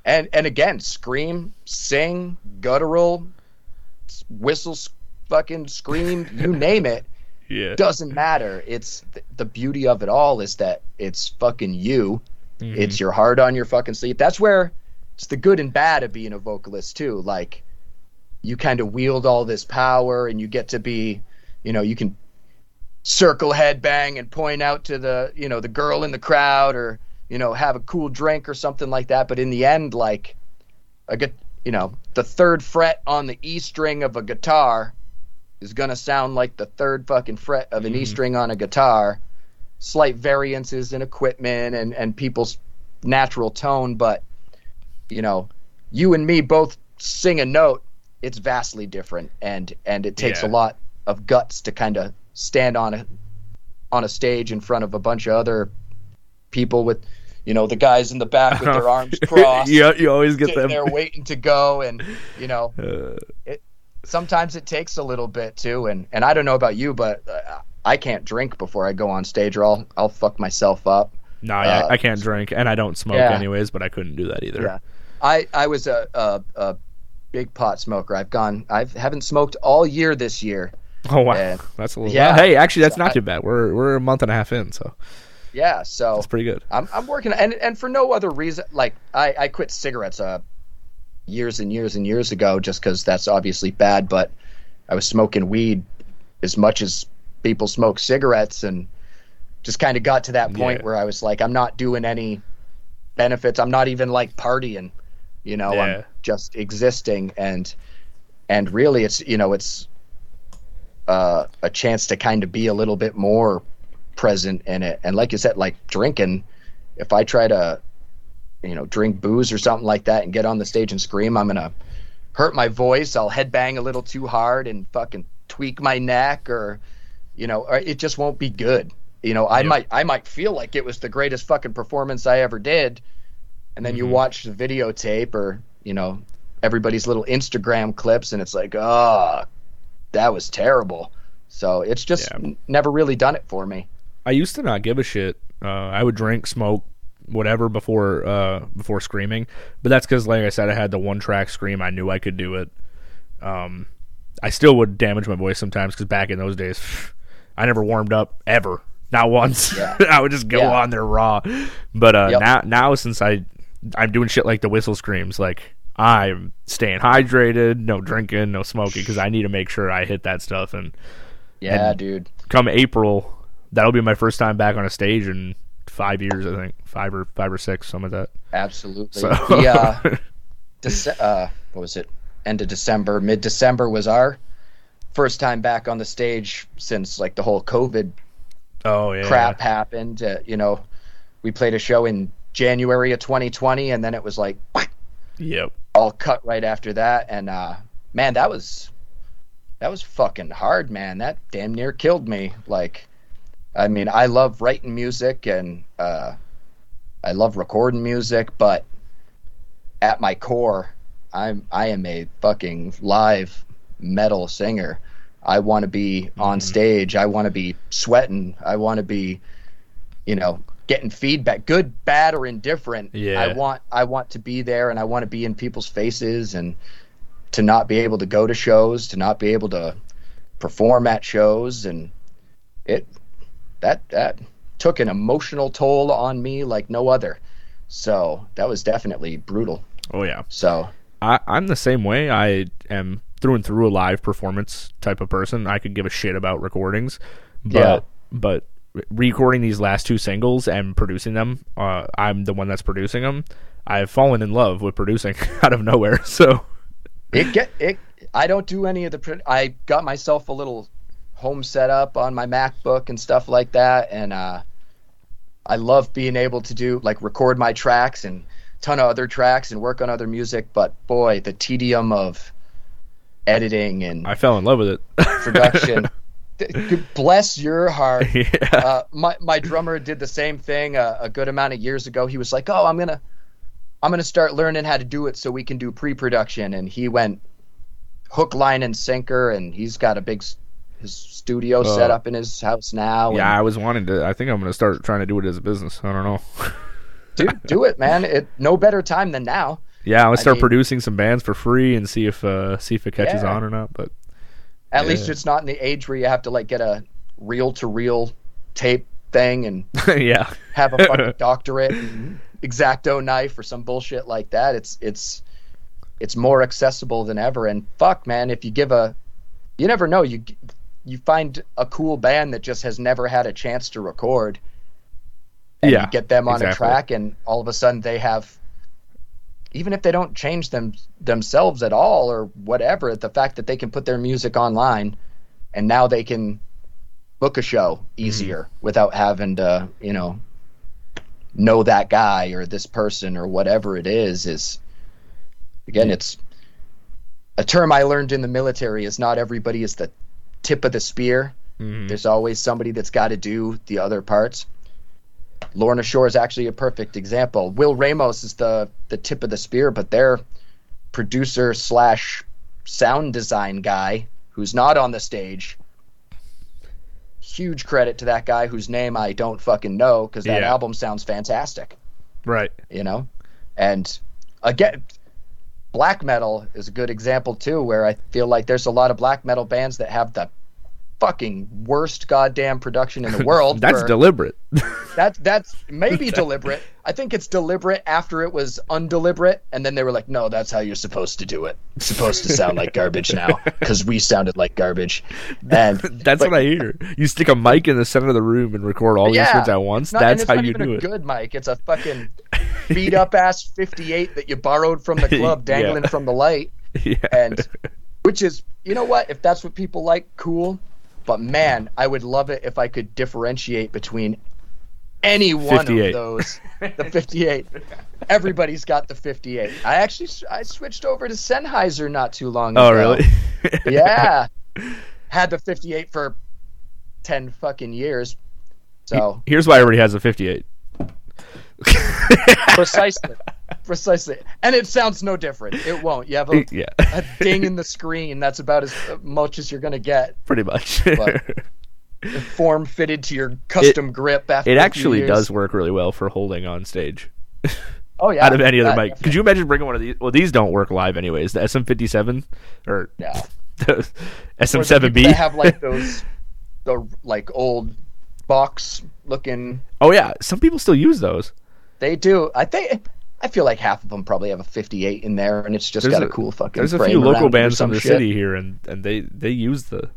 And and again, scream, sing, guttural, whistle, fucking scream, you name it. Yeah. Doesn't matter. It's th- the beauty of it all is that it's fucking you. Mm-hmm. It's your heart on your fucking sleeve. That's where it's the good and bad of being a vocalist too. Like, you kind of wield all this power, and you get to be, you know, you can circle headbang and point out to the, you know, the girl in the crowd, or you know, have a cool drink or something like that. But in the end, like, a gu- you know, the third fret on the E string of a guitar is going to sound like the third fucking fret of an mm. E string on a guitar. Slight variances in equipment and, and people's natural tone. But, you know, you and me both sing a note. It's vastly different. And, and it takes yeah. a lot of guts to kind of stand on a, on a stage in front of a bunch of other people with... You know, the guys in the back with their arms crossed. Yeah, you always get them. They're waiting to go, and you know, uh, it, sometimes it takes a little bit too. And, and I don't know about you, but uh, I can't drink before I go on stage, or I'll I'll fuck myself up. No, nah, uh, I, I can't drink, and I don't smoke yeah. anyways. But I couldn't do that either. Yeah. I I was a, a a big pot smoker. I've gone. I haven't smoked all year this year. Oh wow, and, that's a little. Yeah. Hey, actually, that's so not I, too bad. We're we're a month and a half in, so. Yeah, so that's pretty good. I'm I'm working, and and for no other reason. Like I, I quit cigarettes uh, years and years and years ago, just because that's obviously bad. But I was smoking weed as much as people smoke cigarettes, and just kind of got to that point yeah. where I was like, I'm not doing any benefits. I'm not even like partying, you know. Yeah. I'm just existing, and and really, it's you know, it's uh, a chance to kind of be a little bit more present in it. And like you said, like drinking, if I try to, you know, drink booze or something like that and get on the stage and scream, I'm gonna hurt my voice. I'll headbang a little too hard and fucking tweak my neck, or you know, or it just won't be good, you know. I yeah. might I might feel like it was the greatest fucking performance I ever did, and then mm-hmm. you watch the videotape, or you know, everybody's little Instagram clips, and it's like, oh, that was terrible. So it's just yeah. n- never really done it for me. I used to not give a shit. Uh, I would drink, smoke, whatever before uh, before screaming. But that's because, like I said, I had the one-track scream. I knew I could do it. Um, I still would damage my voice sometimes because back in those days, pff, I never warmed up ever. Not once. Yeah. I would just go yeah. on there raw. But uh, yep. now, now since I, I'm doing shit like the whistle screams, like I'm staying hydrated, no drinking, no smoking, because I need to make sure I hit that stuff. And yeah, and dude. Come April, that'll be my first time back on a stage in five years, I think. Five or five or six, some of that. Absolutely. So. Yeah. Dece- uh, what was it? End of December, mid-December was our first time back on the stage since like the whole COVID oh yeah crap happened. Uh, you know, we played a show in January of twenty twenty, and then it was like, yep, all cut right after that. And uh, man, that was that was fucking hard, man. That damn near killed me. Like, I mean, I love writing music and uh, I love recording music, but at my core, I'm I am a fucking live metal singer. I want to be on stage. I want to be sweating. I want to be, you know, getting feedback, good, bad, or indifferent. Yeah. I want I want to be there, and I want to be in people's faces, and to not be able to go to shows, to not be able to perform at shows, and it that that took an emotional toll on me like no other. So that was definitely brutal. Oh yeah. So I, I'm the same way. I am through and through a live performance type of person. I could give a shit about recordings, but yeah. but recording these last two singles and producing them, uh, I'm the one that's producing them. I've fallen in love with producing out of nowhere. So it get it. I don't do any of the. Pro- I got myself a little home setup on my MacBook and stuff like that, and uh, I love being able to do like record my tracks and ton of other tracks and work on other music. But boy, the tedium of editing and I fell in love with it. Production, bless your heart. Yeah. Uh, my my drummer did the same thing a, a good amount of years ago. He was like, "Oh, I'm gonna, I'm gonna start learning how to do it so we can do pre-production." And he went hook, line, and sinker. And he's got a big his studio uh, set up in his house now. Yeah, and I was wanting to. I think I'm gonna start trying to do it as a business. I don't know. Dude, do it, man. It no better time than now. Yeah, I'm gonna start I mean, producing some bands for free and see if uh, see if it catches yeah. on or not. But at yeah. least it's not in the age where you have to like get a reel to reel tape thing and yeah. have a fucking doctorate and X-Acto knife or some bullshit like that. It's it's it's more accessible than ever. And fuck, man, if you give a you never know, you you find a cool band that just has never had a chance to record. And yeah, you get them on exactly. a track, and all of a sudden they have, even if they don't change them themselves at all or whatever, the fact that they can put their music online, and now they can book a show easier mm-hmm. without having to, you know, know that guy or this person or whatever it is. Is again, yeah. it's a term I learned in the military. Is not everybody is the tip of the spear. Mm-hmm. There's always somebody that's got to do the other parts. Lorna Shore is actually a perfect example. Will Ramos is the, the tip of the spear, but their producer slash sound design guy who's not on the stage, huge credit to that guy whose name I don't fucking know because that yeah. album sounds fantastic. Right. You know? And again, black metal is a good example too, where I feel like there's a lot of black metal bands that have the fucking worst goddamn production in the world. That's deliberate. that that's maybe deliberate. I think it's deliberate after it was undeliberate, and then they were like, no, that's how you're supposed to do it. It's supposed to sound like garbage now because we sounded like garbage. And that's but, what I hear. You stick a mic in the center of the room and record all yeah, these words at once. Not, that's how you do it. It's not even a good mic. It's a fucking beat up ass fifty-eight that you borrowed from the club, dangling yeah. from the light. Yeah. And which is, you know what? If that's what people like, cool. But man, I would love it if I could differentiate between any one fifty-eight of those. The fifty-eight. Everybody's got the fifty-eight. I actually I switched over to Sennheiser not too long ago. Oh, really? Yeah. Had the fifty-eight for ten fucking years. So here's why everybody has a fifty-eight. Precisely. Precisely. And it sounds no different. It won't. You have a, yeah. a ding in the screen. That's about as much as you're going to get. Pretty much. But form fitted to your custom it, grip. After it actually does work really well for holding on stage. Oh, yeah. Out of any other that, mic. Definitely. Could you imagine bringing one of these? Well, these don't work live anyways. The S M fifty-seven or yeah. the S M seven B. They have like those the like old box looking. Oh, yeah. Some people still use those. They do. I think I feel like half of them probably have a fifty-eight in there, and it's just there's got a, a cool fucking. There's a frame few local bands from the shit. city here, and, and they, they use the.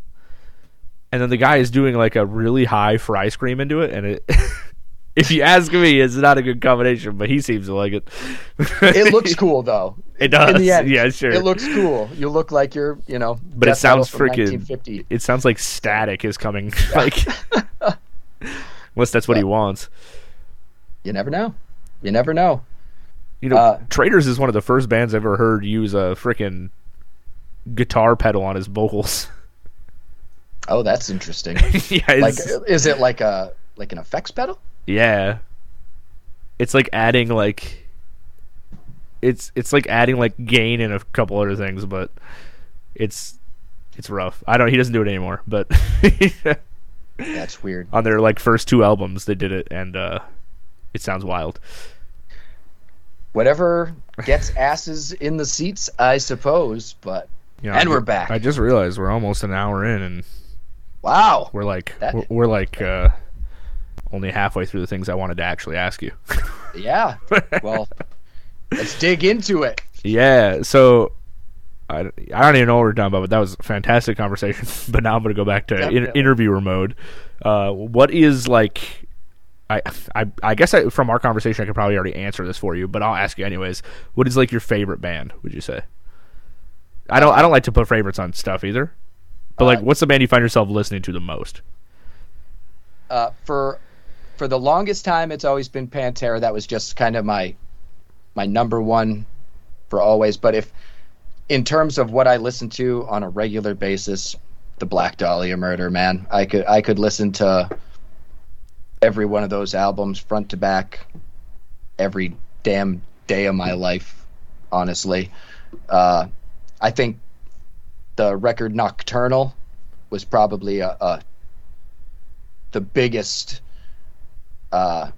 And then the guy is doing like a really high fry scream into it, and it. If you ask me, it's not a good combination, but he seems to like it. It looks cool, though. It does. In the end, yeah, sure. It looks cool. You look like you're, you know. But it sounds freaking. It sounds like static is coming. Yeah. Like, unless that's what but, he wants. You never know. You never know. You know, uh, Traitors is one of the first bands I've ever heard use a freaking guitar pedal on his vocals. Oh, that's interesting. Yeah, like, is it like a like an effects pedal? Yeah, it's like adding like it's it's like adding like gain and a couple other things, but it's it's rough. I don't. He doesn't do it anymore, but that's weird. On their like first two albums, they did it, and uh, it sounds wild. Whatever gets asses in the seats, I suppose. But you know, and I, we're back. I just realized we're almost an hour in, and wow, we're like that, we're, we're like. Uh, Only halfway through the things I wanted to actually ask you. Yeah. Well, let's dig into it. Yeah. So I, I don't even know what we're talking about, but that was a fantastic conversation. But now I'm going to go back to in, interviewer mode. Uh, what is like? I I I guess I, from our conversation I could probably already answer this for you, but I'll ask you anyways. What is like your favorite band? Would you say? I don't I don't like to put favorites on stuff either. But like, uh, what's the band you find yourself listening to the most? Uh, for. For the longest time, it's always been Pantera. That was just kind of my my number one for always. But if in terms of what I listen to on a regular basis, The Black Dahlia Murder, man, I could I could listen to every one of those albums front to back every damn day of my life. Honestly, uh, I think the record Nocturnal was probably a, a the biggest. Uh,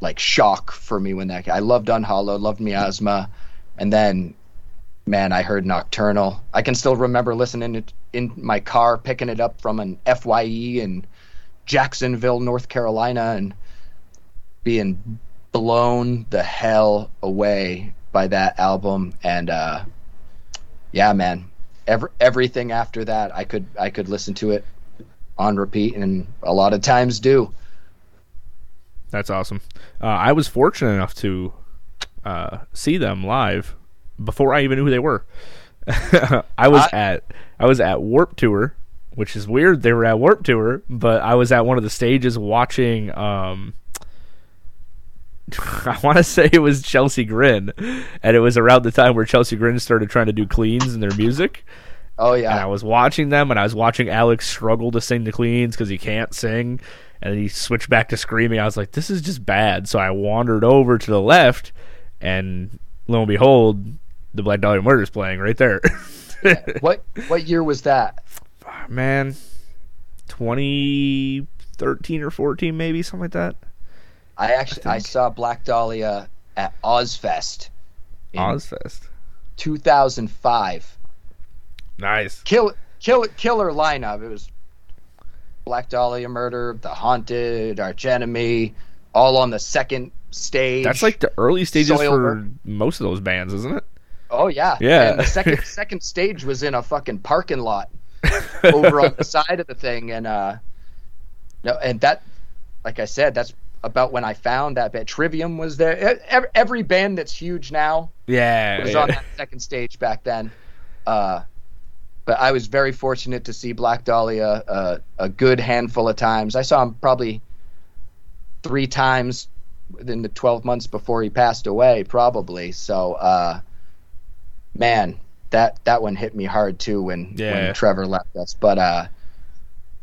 like shock for me when that I loved Unhollow, loved Miasma, and then man, I heard Nocturnal. I can still remember listening to, in my car, picking it up from an F Y E in Jacksonville, North Carolina, and being blown the hell away by that album. And uh, yeah, man, every, everything after that, I could I could listen to it on repeat, and a lot of times do. That's awesome. Uh, I was fortunate enough to uh, see them live before I even knew who they were. I was I, at I was at Warped Tour, which is weird. They were at Warped Tour, but I was at one of the stages watching. Um, I want to say it was Chelsea Grin, and it was around the time where Chelsea Grin started trying to do cleans in their music. Oh yeah. And I was watching them, and I was watching Alex struggle to sing the cleans because he can't sing. And then he switched back to screaming. I was like, this is just bad. So I wandered over to the left, and lo and behold, The Black Dahlia Murder is playing right there. Yeah. What what year was that? Man, twenty thirteen or fourteen, maybe, something like that. I actually I, I saw Black Dahlia at Ozfest. Ozfest. two thousand five. Nice. Kill, kill, killer lineup. It was Black Dahlia Murder, The Haunted, Arch Enemy, all on the second stage. That's like the early stages Soil for Murder. Most of those bands, isn't it? Oh yeah, yeah. And the second second stage was in a fucking parking lot over on the side of the thing, and uh, no, and that, like I said, that's about when I found that band. Trivium was there. Every, every band that's huge now, yeah, was yeah. on that second stage back then. Uh, But I was very fortunate to see Black Dahlia uh, a good handful of times. I saw him probably three times within the twelve months before he passed away, probably. So, uh, man, that, that one hit me hard, too, when, yeah. when Trevor left us. But, uh,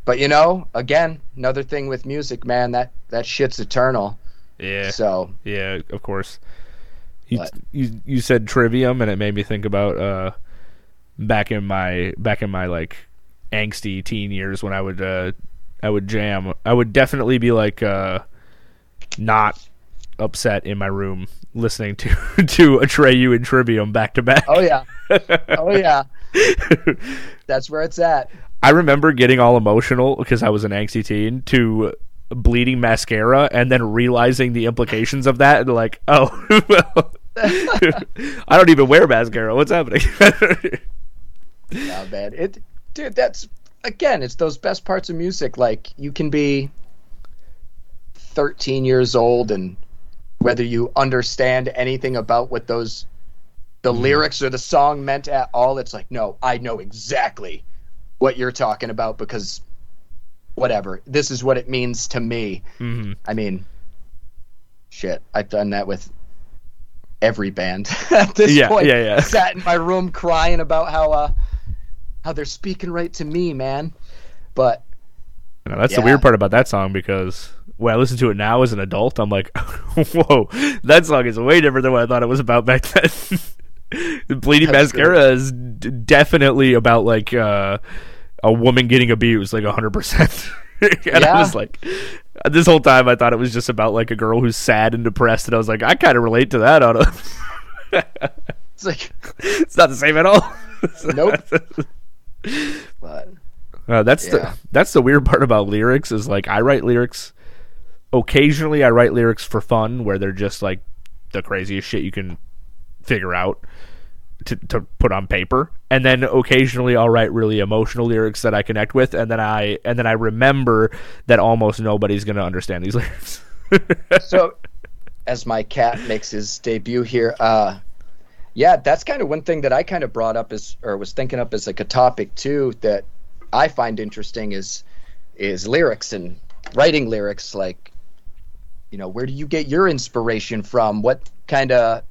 but you know, again, another thing with music, man, that, that shit's eternal. Yeah. So. Yeah, of course. You, you you said Trivium, and it made me think about uh, back in my back in my like angsty teen years when I would uh, I would jam. I would definitely be like uh, not upset in my room listening to to Atreyu and Trivium back to back. Oh yeah, oh yeah, that's where it's at. I remember getting all emotional because I was an angsty teen to Bleeding Mascara, and then realizing the implications of that, and like, oh, well, I don't even wear mascara. What's happening? Nah, man, it, dude. That's again, it's those best parts of music. Like, you can be thirteen years old, and whether you understand anything about what those the mm. lyrics or the song meant at all, it's like, no, I know exactly what you're talking about because whatever, this is what it means to me. Mm-hmm. I mean, shit, I've done that with every band at this yeah, point. Yeah, yeah. Sat in my room crying about how uh, how they're speaking right to me, man. But no, that's yeah. the weird part about that song, because when I listen to it now as an adult, I'm like, whoa, that song is way different than what I thought it was about back then. Bleeding That's Mascara good. Is d- definitely about like uh, a woman getting abused, like one hundred percent. And yeah. I was like, this whole time I thought it was just about like a girl who's sad and depressed, and I was like, I kind of relate to that. On a... It's like, it's not the same at all. Nope. But uh, that's yeah. the that's the weird part about lyrics is like I write lyrics occasionally. I write lyrics for fun where they're just like the craziest shit you can figure out to to put on paper, and then occasionally I'll write really emotional lyrics that I connect with, and then I and then I remember that almost nobody's going to understand these lyrics. So, as my cat makes his debut here, uh, yeah, that's kind of one thing that I kind of brought up as, or was thinking up as like a topic too that I find interesting is is lyrics and writing lyrics. Like, you know, where do you get your inspiration from? What kind of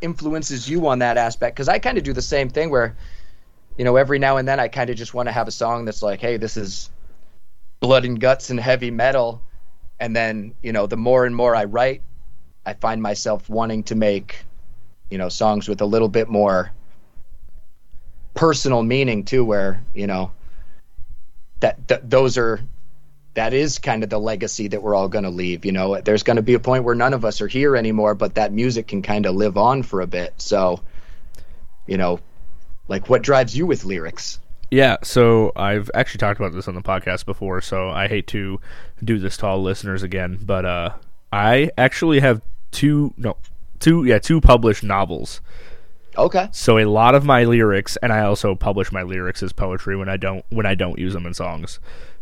influences you on that aspect? Because I kind of do the same thing where, you know, every now and then I kind of just want to have a song that's like, hey, this is blood and guts and heavy metal, and then, you know, the more and more I write, I find myself wanting to make, you know, songs with a little bit more personal meaning too, where, you know, that th- those are that is kind of the legacy that we're all going to leave. You know, there's going to be a point where none of us are here anymore, but that music can kind of live on for a bit. So, you know, like, what drives you with lyrics? Yeah. So I've actually talked about this on the podcast before, so I hate to do this to all listeners again, but, uh, I actually have two, no, two, yeah, two published novels. Okay. So a lot of my lyrics, and I also publish my lyrics as poetry when I don't, when I don't use them in songs.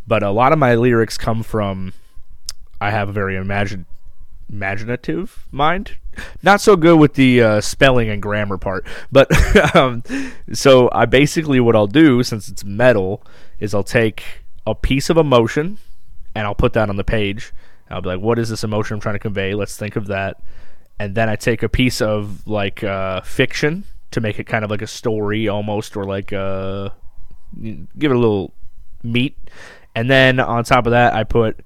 But a lot of my lyrics come from, I have a very imagine, imaginative mind. Not so good with the uh, spelling and grammar part. But um, so I basically, what I'll do, since it's metal, is I'll take a piece of emotion and I'll put that on the page. I'll be like, what is this emotion I'm trying to convey? Let's think of that. And then I take a piece of like uh, fiction to make it kind of like a story almost, or like uh, give it a little meat. And then on top of that, I put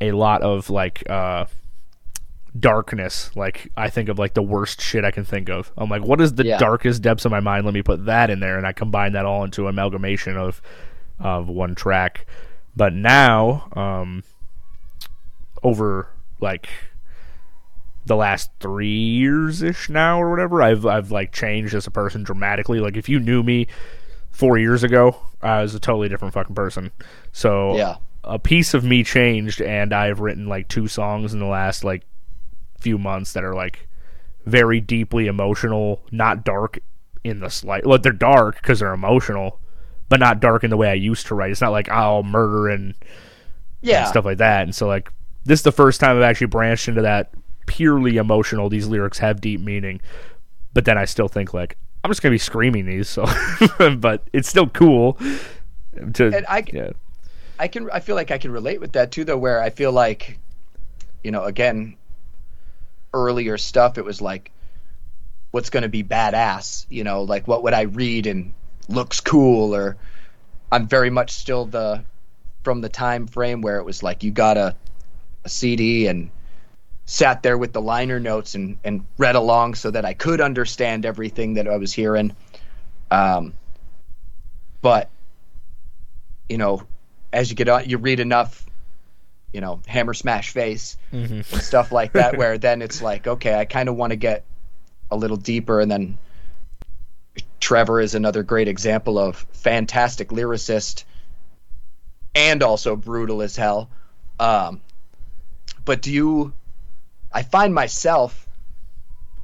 a lot of, like, uh, darkness. Like, I think of, like, the worst shit I can think of. I'm like, what is the yeah. darkest depths of my mind? Let me put that in there. And I combine that all into an amalgamation of of one track. But now, um, over, like, the last three years-ish now or whatever, I've, I've like, changed as a person dramatically. Like, if you knew me four years ago, I was a totally different fucking person. So yeah. a piece of me changed, and I've written like two songs in the last like few months that are like very deeply emotional, not dark in the slight. Well, they're dark because they're emotional, but not dark in the way I used to write. It's not like, oh, murder and, yeah. and stuff like that. And so like this is the first time I've actually branched into that purely emotional. These lyrics have deep meaning, but then I still think like, I'm just gonna be screaming these, so but it's still cool. To, and I, yeah. I can, I feel like I can relate with that too, though. Where I feel like, you know, again, earlier stuff, it was like, what's gonna be badass? You know, like what would I read and looks cool? Or I'm very much still the from the time frame where it was like you got a, a C D and sat there with the liner notes and, and read along so that I could understand everything that I was hearing. Um, but, you know, as you get on, you read enough, you know, hammer smash face mm-hmm. and stuff like that, where then it's like, okay, I kind of want to get a little deeper. And then Trevor is another great example of fantastic lyricist and also brutal as hell. Um, but do you, I find myself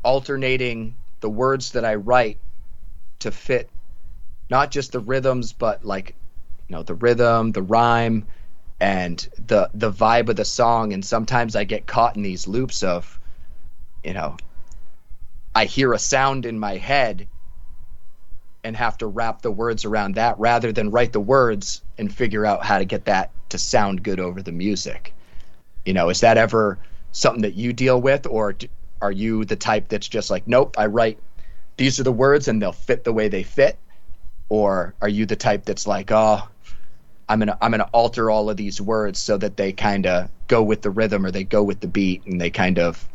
alternating the words that I write to fit not just the rhythms, but like, you know, the rhythm, the rhyme, and the the vibe of the song. And sometimes I get caught in these loops of, you know, I hear a sound in my head and have to wrap the words around that rather than write the words and figure out how to get that to sound good over the music. You know, is that ever something that you deal with, or are you the type that's just like, nope, I write, these are the words and they'll fit the way they fit? Or are you the type that's like, oh, I'm gonna I'm gonna alter all of these words so that they kind of go with the rhythm or they go with the beat and they kind of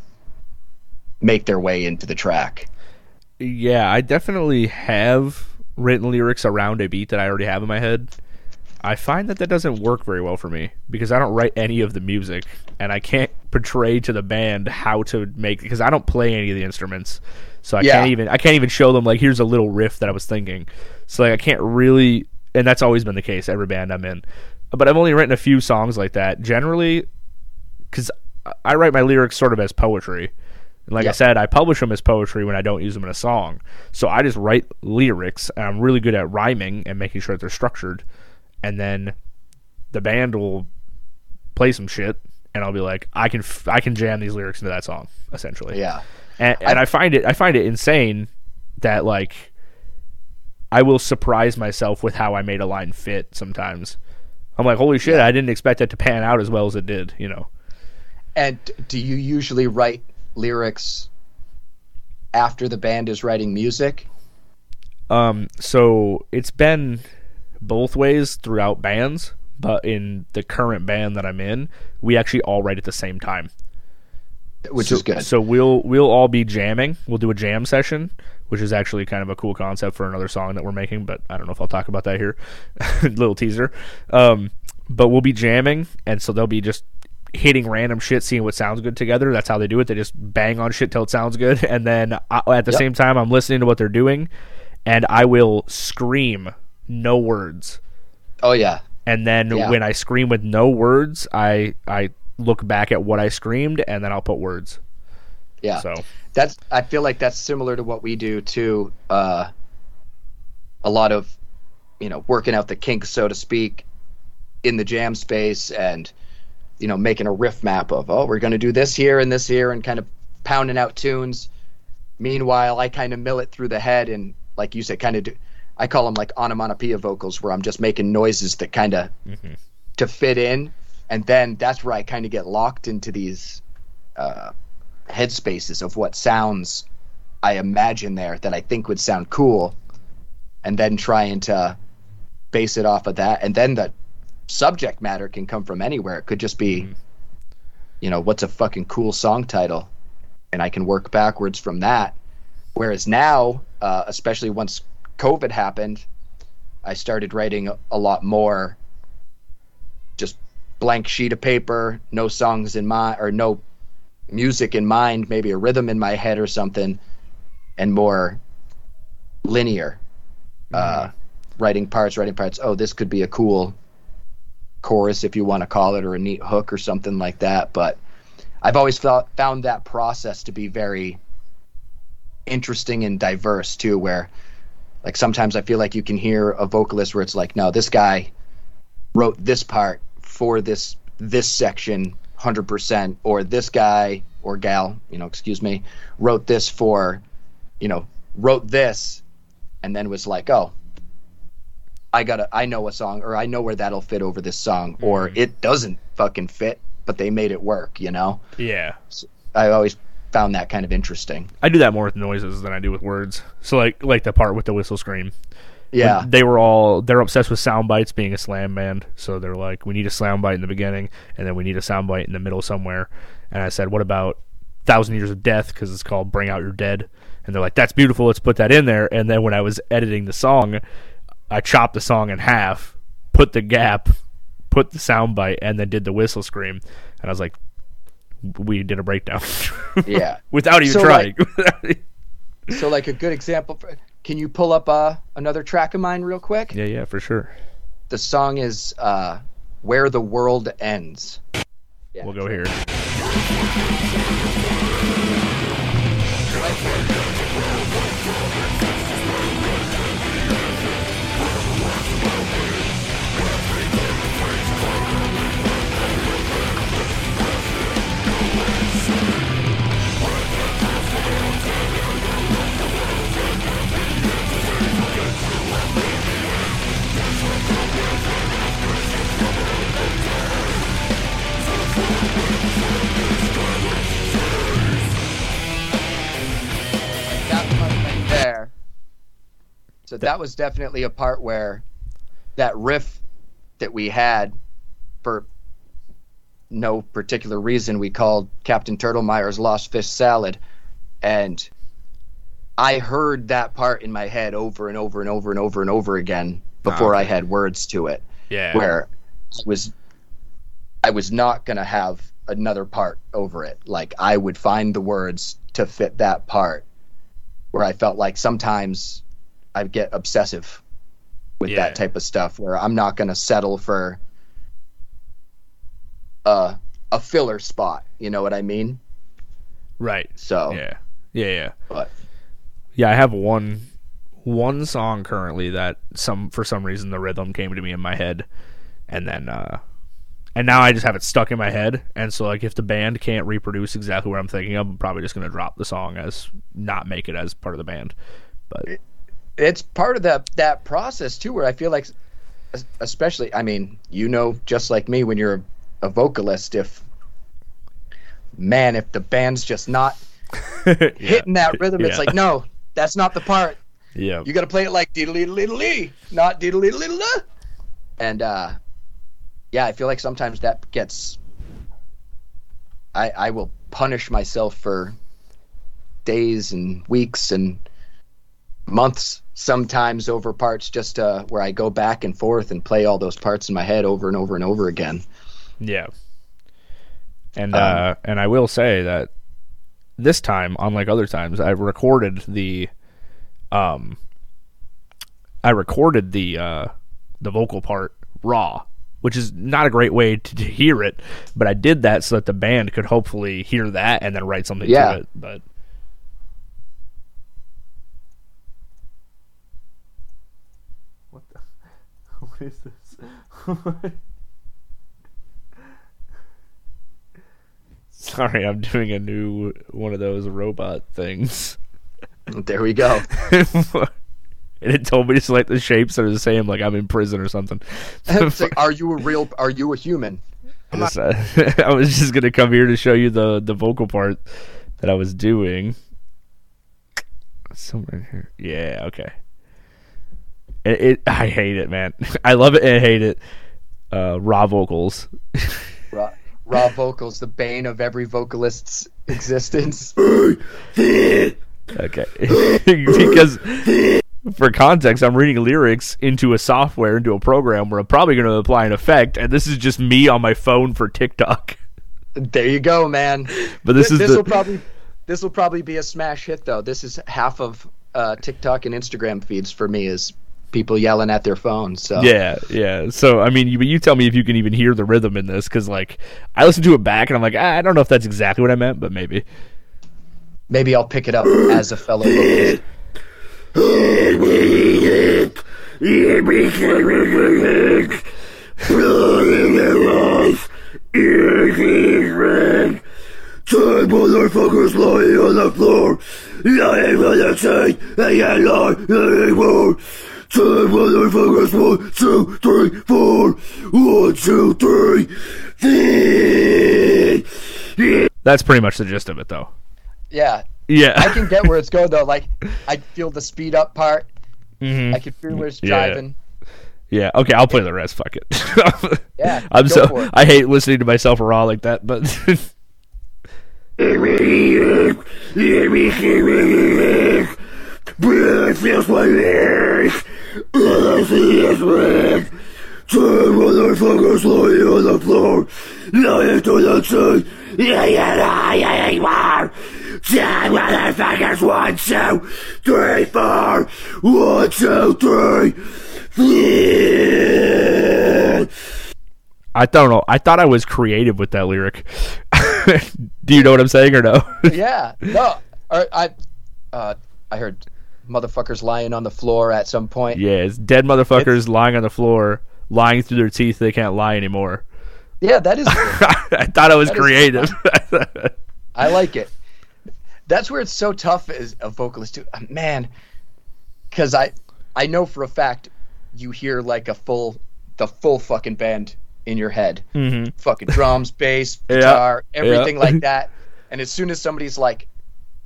make their way into the track? Yeah, I definitely have written lyrics around a beat that I already have in my head. I find that that doesn't work very well for me because I don't write any of the music, and I can't portray to the band how to make, because I don't play any of the instruments, so I yeah. can't even I can't even show them like, here's a little riff that I was thinking. So like I can't really, and that's always been the case every band I'm in. But I've only written a few songs like that generally, because I write my lyrics sort of as poetry. And like yep. I said, I publish them as poetry when I don't use them in a song. So I just write lyrics, and I'm really good at rhyming and making sure that they're structured. And then the band will play some shit, and I'll be like, I can f- I can jam these lyrics into that song, essentially. Yeah. And, and I, I find it I find it insane that like I will surprise myself with how I made a line fit sometimes. I'm like, holy shit, yeah. I didn't expect that to pan out as well as it did, you know. And do you usually write lyrics after the band is writing music? Um, so it's been both ways throughout bands, but in the current band that I'm in, we actually all write at the same time, which so, is good. So we'll we'll all be jamming. We'll do a jam session, which is actually kind of a cool concept for another song that we're making, but I don't know if I'll talk about that here. Little teaser. Um, but we'll be jamming, and so they'll be just hitting random shit, seeing what sounds good together. That's how they do it. They just bang on shit till it sounds good, and then I, at the yep. same time, I'm listening to what they're doing, and I will scream no words. Oh yeah. And then yeah. when I scream with no words, I I look back at what I screamed, and then I'll put words. Yeah. So that's, I feel like that's similar to what we do too. Uh, a lot of, you know, working out the kinks, so to speak, in the jam space, and you know, making a riff map of, oh, we're going to do this here and this here, and kind of pounding out tunes. Meanwhile, I kind of mill it through the head, and like you said, kind of do, I call them like onomatopoeia vocals, where I'm just making noises that kind of mm-hmm. to fit in. And then that's where I kind of get locked into these uh, headspaces of what sounds I imagine there that I think would sound cool, and then trying to base it off of that. And then the subject matter can come from anywhere. It could just be mm-hmm. you know, what's a fucking cool song title, and I can work backwards from that. Whereas now, uh, especially once COVID happened, I started writing a, a lot more just blank sheet of paper, no songs in mind or no music in mind, maybe a rhythm in my head or something, and more linear mm-hmm. uh, writing parts writing parts. Oh, this could be a cool chorus, if you want to call it, or a neat hook or something like that. But I've always felt, found that process to be very interesting and diverse too, where like sometimes I feel like you can hear a vocalist where it's like, no, this guy wrote this part for this this section one hundred percent, or this guy or gal, you know, excuse me, wrote this for, you know, wrote this, and then was like, oh, I gotta, I know a song, or I know where that'll fit over this song, or mm. it doesn't fucking fit, but they made it work, you know? Yeah. So I always found that kind of interesting. I do that more with noises than I do with words. So like, like the part with the whistle scream, Yeah. They were all, they're obsessed with sound bites being a slam band. So they're like, we need a sound bite in the beginning, and then we need a sound bite in the middle somewhere. And I said, what about Thousand Years of Death? Because it's called Bring Out Your Dead. And they're like, that's beautiful. Let's put that in there. And then when I was editing the song, I chopped the song in half, put the gap, put the sound bite, and then did the whistle scream. And I was like, we did a breakdown. Yeah. Without even so trying. Like, so like a good example, for, can you pull up uh, another track of mine real quick? Yeah, yeah, for sure. The song is uh, Where the World Ends. Yeah, we'll go here. There. So that was definitely a part where that riff that we had for no particular reason, we called Captain Turtlemeyer's Lost Fish Salad, and I heard that part in my head over and over and over and over and over again before oh. I had words to it. Yeah. Where I was I was not going to have another part over it. Like, I would find the words to fit that part, where I felt like sometimes I get obsessive with yeah. that type of stuff, where I'm not going to settle for a, a filler spot. You know what I mean? Right. So. Yeah. Yeah. Yeah. But. Yeah. I have one, one song currently that some, for some reason the rhythm came to me in my head, and then, uh, and now I just have it stuck in my head. And so, like, if the band can't reproduce exactly what I'm thinking of, I'm probably just going to drop the song as, not make it as part of the band. But it, it's part of that that process, too, where I feel like, especially, I mean, you know, just like me, when you're a, a vocalist, if, man, if the band's just not yeah. hitting that rhythm, yeah. it's like, no, that's not the part. Yeah, you got to play it like diddle-diddle-diddle-dee, not diddle-diddle-diddle-da. And, uh... yeah, I feel like sometimes that gets. I I will punish myself for days and weeks and months sometimes over parts, just uh, where I go back and forth and play all those parts in my head over and over and over again. Yeah. And um, uh, and I will say that this time, unlike other times, I recorded the um. I recorded the uh, the vocal part raw, which is not a great way to, to hear it, but I did that so that the band could hopefully hear that and then write something yeah. to it. But what the? What is this? Sorry, I'm doing a new one of those robot things. There we go. And it told me to select the shapes that are the same, like I'm in prison or something. Like, are you a real? Are you a human? I was, uh, I was just gonna come here to show you the, the vocal part that I was doing. Somewhere here. Yeah. Okay. It. it I hate it, man. I love it and hate it. Uh, raw vocals. raw, raw vocals, the bane of every vocalist's existence. Okay. Because. For context, I'm reading lyrics into a software, into a program where I'm probably going to apply an effect, and this is just me on my phone for TikTok. There you go, man. But this, this is this the... will probably this will probably be a smash hit, though. This is half of uh, TikTok and Instagram feeds for me is people yelling at their phones. So yeah, yeah. So I mean, you, you tell me if you can even hear the rhythm in this, because like I listen to it back and I'm like, ah, I don't know if that's exactly what I meant, but maybe. Maybe I'll pick it up as a fellow vocalist. That's pretty much the gist of it, though. Yeah. Yeah, I can get where it's going, though. Like, I feel the speed up part, Mm-hmm. I could feel where it's driving. Yeah. Okay, I'll play the rest. Fuck it. yeah. I'm go so for it. I hate listening to myself raw like that, but. Turn motherfuckers slowly on the floor. Now into the sun. Yeah, yeah, yeah, yeah, yeah. Ten motherfuckers. One, two, three, four. One, two, three. I don't know. I thought I was creative with that lyric. Do you know what I'm saying or no? yeah. No. I, uh, I heard motherfuckers lying on the floor at some point. Yeah, it's dead motherfuckers it's- lying on the floor. Lying through their teeth, they can't lie anymore. Yeah, that is. I thought it was creative. I like it. That's where it's so tough as a vocalist too, man. Because I, I know for a fact, you hear like a full, the full fucking band in your head, mm-hmm. fucking drums, bass, guitar, yeah, everything yeah. like that. And as soon as somebody's like,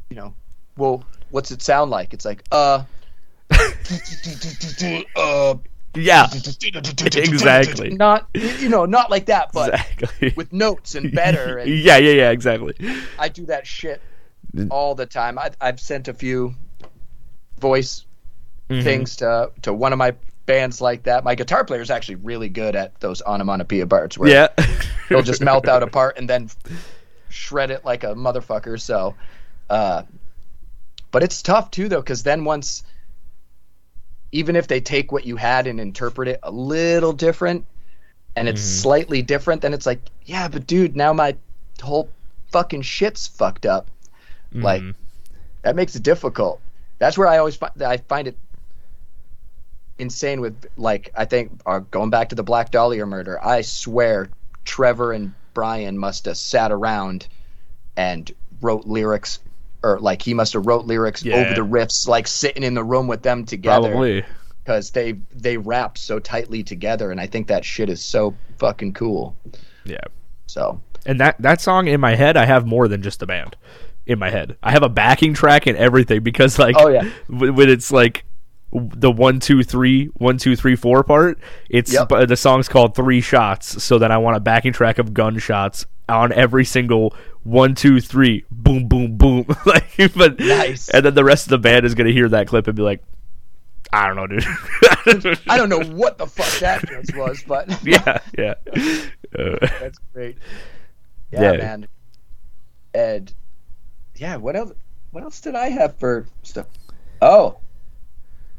you know, well, what's it sound like? It's like, uh, uh. Yeah, exactly. Not, you know, not like that, but exactly. with notes and better. And yeah, yeah, yeah, exactly. I do that shit all the time. I, I've sent a few voice mm-hmm. things to to one of my bands like that. My guitar player is actually really good at those onomatopoeia parts where yeah. he'll just mouth out a part and then shred it like a motherfucker. So, uh, but it's tough too, though, because then once. Even if they take what you had and interpret it a little different and it's mm. slightly different, then it's like, yeah, but dude, now my whole fucking shit's fucked up. Mm. Like, that makes it difficult. That's where I always find I find it insane with, like, I think, uh, going back to the Black Dahlia murder, I swear Trevor and Brian must have sat around and wrote lyrics or like he must have wrote lyrics yeah. over the riffs, like sitting in the room with them together. Probably. Because they, they rap so tightly together, and I think that shit is so fucking cool. Yeah. So. And that, that song in my head, I have more than just the band in my head. I have a backing track and everything because like oh, yeah. when it's like the one, two, three, one, two, three, four part, it's yep. the song's called Three Shots, so then I want a backing track of gunshots on every single one, two, three, boom, boom, boom. like, but nice. And then the rest of the band is gonna hear that clip and be like, "I don't know, dude. I don't know what the fuck that was, but yeah, yeah, uh, that's great. Yeah, yeah, man. And yeah, what else? What else did I have for stuff? Oh,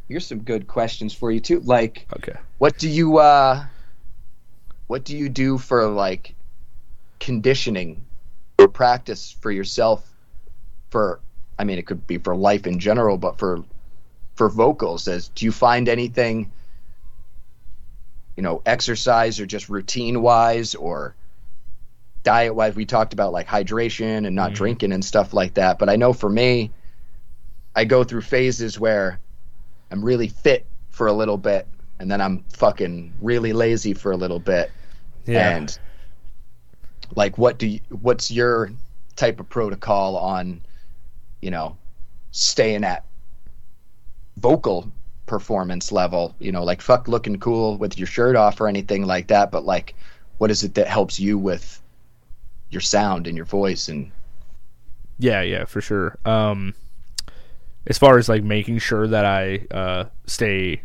here's some good questions for you too. Like, okay, what do you, uh, what do you do for like conditioning? Practice for yourself for I mean it could be for life in general, but for for vocals, as do you find anything, you know, exercise or just routine wise or diet wise? We talked about like hydration and not mm-hmm. drinking and stuff like that, but I know for me I go through phases where I'm really fit for a little bit and then I'm fucking really lazy for a little bit. Yeah. And like, what do you, what's your type of protocol on, you know, staying at vocal performance level? You know, like, fuck looking cool with your shirt off or anything like that, but like, what is it that helps you with your sound and your voice? And yeah, yeah, for sure. Um, as far as like making sure that I uh, stay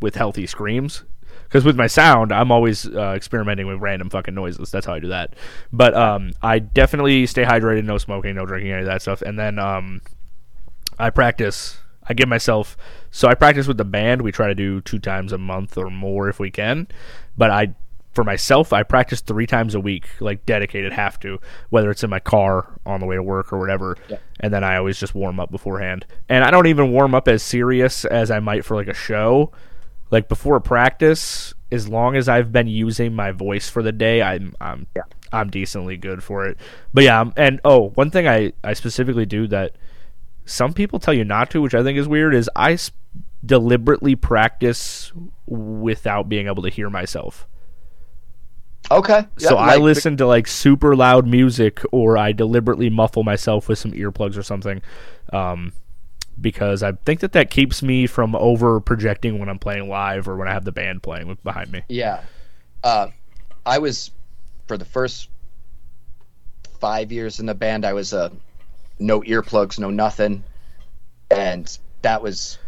with healthy screams. Because with my sound, I'm always uh, experimenting with random fucking noises. That's how I do that. But um, I definitely stay hydrated, no smoking, no drinking, any of that stuff. And then um, I practice. I give myself... So I practice with the band. We try to do two times a month or more if we can. But I, for myself, I practice three times a week, like dedicated, have to, whether it's in my car on the way to work or whatever. Yeah. And then I always just warm up beforehand. And I don't even warm up as serious as I might for like a show. Like, before practice, as long as I've been using my voice for the day, I'm I'm yeah. I'm decently good for it. But yeah, I'm, and oh, one thing I, I specifically do that some people tell you not to, which I think is weird, is I sp- deliberately practice without being able to hear myself. Okay. So yeah, like, I listen to like super loud music, or I deliberately muffle myself with some earplugs or something. Um, because I think that that keeps me from over projecting when I'm playing live or when I have the band playing behind me. Yeah. Uh, I was, for the first five years in the band, I was uh, no earplugs, no nothing. And that was,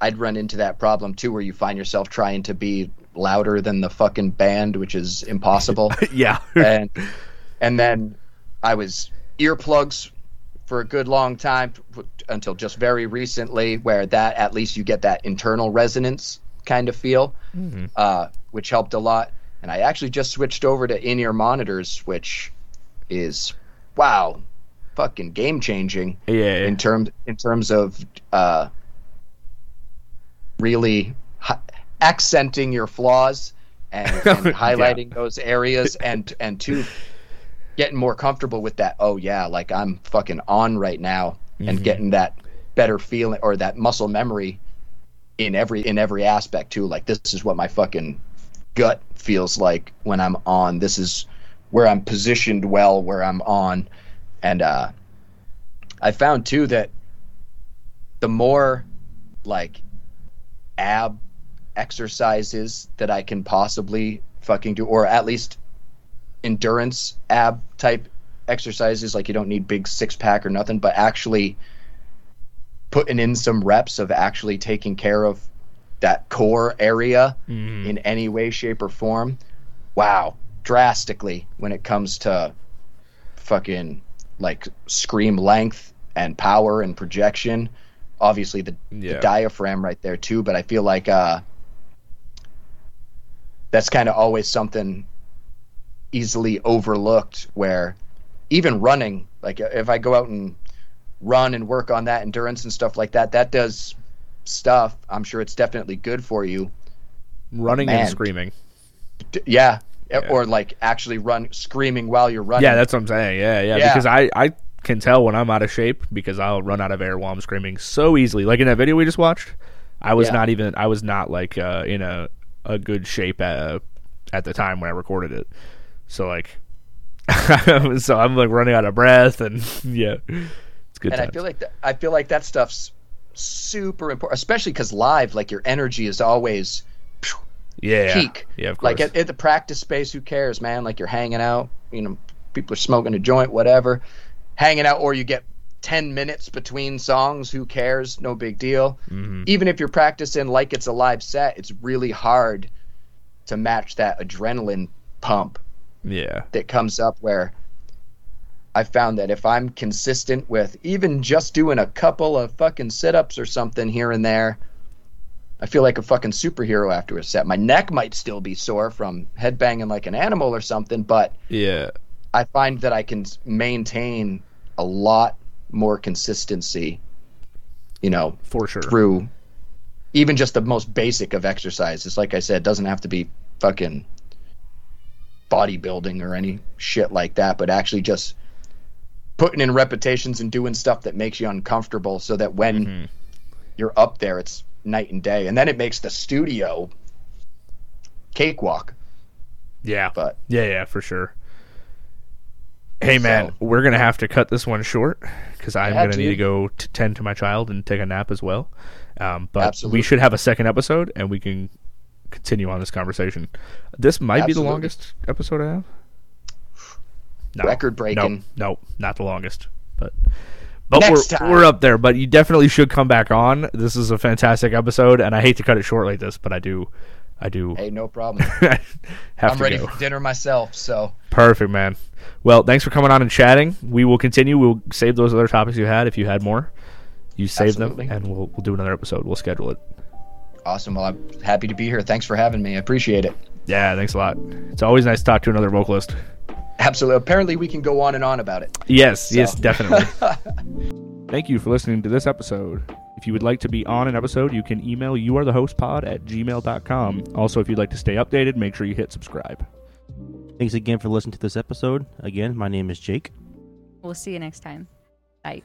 I'd run into that problem too, where you find yourself trying to be louder than the fucking band, which is impossible. Yeah. and and then I was earplugs for a good long time until just very recently, where that, at least you get that internal resonance kind of feel, mm-hmm. uh, which helped a lot. And I actually just switched over to in-ear monitors, which is, wow, fucking game-changing. Yeah, yeah. In terms in terms of uh, really hi- accenting your flaws and, and highlighting yeah. those areas, and and to getting more comfortable with that. Oh yeah, like I'm fucking on right now, mm-hmm. and getting that better feeling or that muscle memory in every in every aspect too. Like this is what my fucking gut feels like when I'm on. This is where I'm positioned well, where I'm on. And uh, I found too that the more like ab exercises that I can possibly fucking do, or at least endurance ab type exercises, like you don't need big six pack or nothing, but actually putting in some reps of actually taking care of that core area mm. in any way, shape, or form. Wow. Drastically when it comes to fucking like scream length and power and projection. Obviously the, yeah. the diaphragm right there too, but I feel like uh, that's kind of always something easily overlooked, where even running, like if I go out and run and work on that endurance and stuff like that, that does stuff. I'm sure it's definitely good for you. Running Man. and screaming. D- yeah. Yeah. Or like actually run screaming while you're running. Yeah, that's what I'm saying. Yeah, yeah. yeah. Because I, I can tell when I'm out of shape because I'll run out of air while I'm screaming so easily. Like in that video we just watched, I was yeah. not even I was not like uh, in a, a good shape at uh, at the time when I recorded it. So like, so I'm like running out of breath and yeah, it's good. And times. I feel like th- I feel like that stuff's super important, especially because live, like your energy is always. Yeah, peak. Yeah, of course. Like at, at the practice space, who cares, man? Like you're hanging out, you know, people are smoking a joint, whatever, hanging out, or you get ten minutes between songs. Who cares? No big deal. Mm-hmm. Even if you're practicing like it's a live set, it's really hard to match that adrenaline pump. Yeah, that comes up. Where I found that if I'm consistent with even just doing a couple of fucking sit-ups or something here and there, I feel like a fucking superhero after a set. My neck might still be sore from headbanging like an animal or something, but yeah, I find that I can maintain a lot more consistency, you know, for sure, through even just the most basic of exercises. Like I said, it doesn't have to be fucking bodybuilding or any shit like that, but actually just putting in repetitions and doing stuff that makes you uncomfortable so that when mm-hmm. you're up there, it's night and day. And then it makes the studio cakewalk. Yeah. But yeah, yeah, for sure. Hey, so, man, we're going to have to cut this one short because I'm going to need to go to tend to my child and take a nap as well. Um, but absolutely. We should have a second episode and we can continue on this conversation. This might absolutely. be the longest episode I have. No, record breaking. No, no, not the longest, but But Next we're time. we're up there, but you definitely should come back on. This is a fantastic episode, and I hate to cut it short like this, but I do, I do. Hey, no problem. have I'm to ready go. for dinner myself, so. Perfect, man. Well, thanks for coming on and chatting. We will continue. We'll save those other topics you had. If you had more, you save Absolutely. them, and we'll we'll do another episode. We'll schedule it. Awesome. Well, I'm happy to be here. Thanks for having me. I appreciate it. Yeah, thanks a lot. It's always nice to talk to another vocalist. Absolutely. Apparently, we can go on and on about it. Yes, so. yes, definitely. Thank you for listening to this episode. If you would like to be on an episode, you can email you are the host pod at gmail dot com. Also, if you'd like to stay updated, make sure you hit subscribe. Thanks again for listening to this episode. Again, my name is Jake. We'll see you next time. Bye.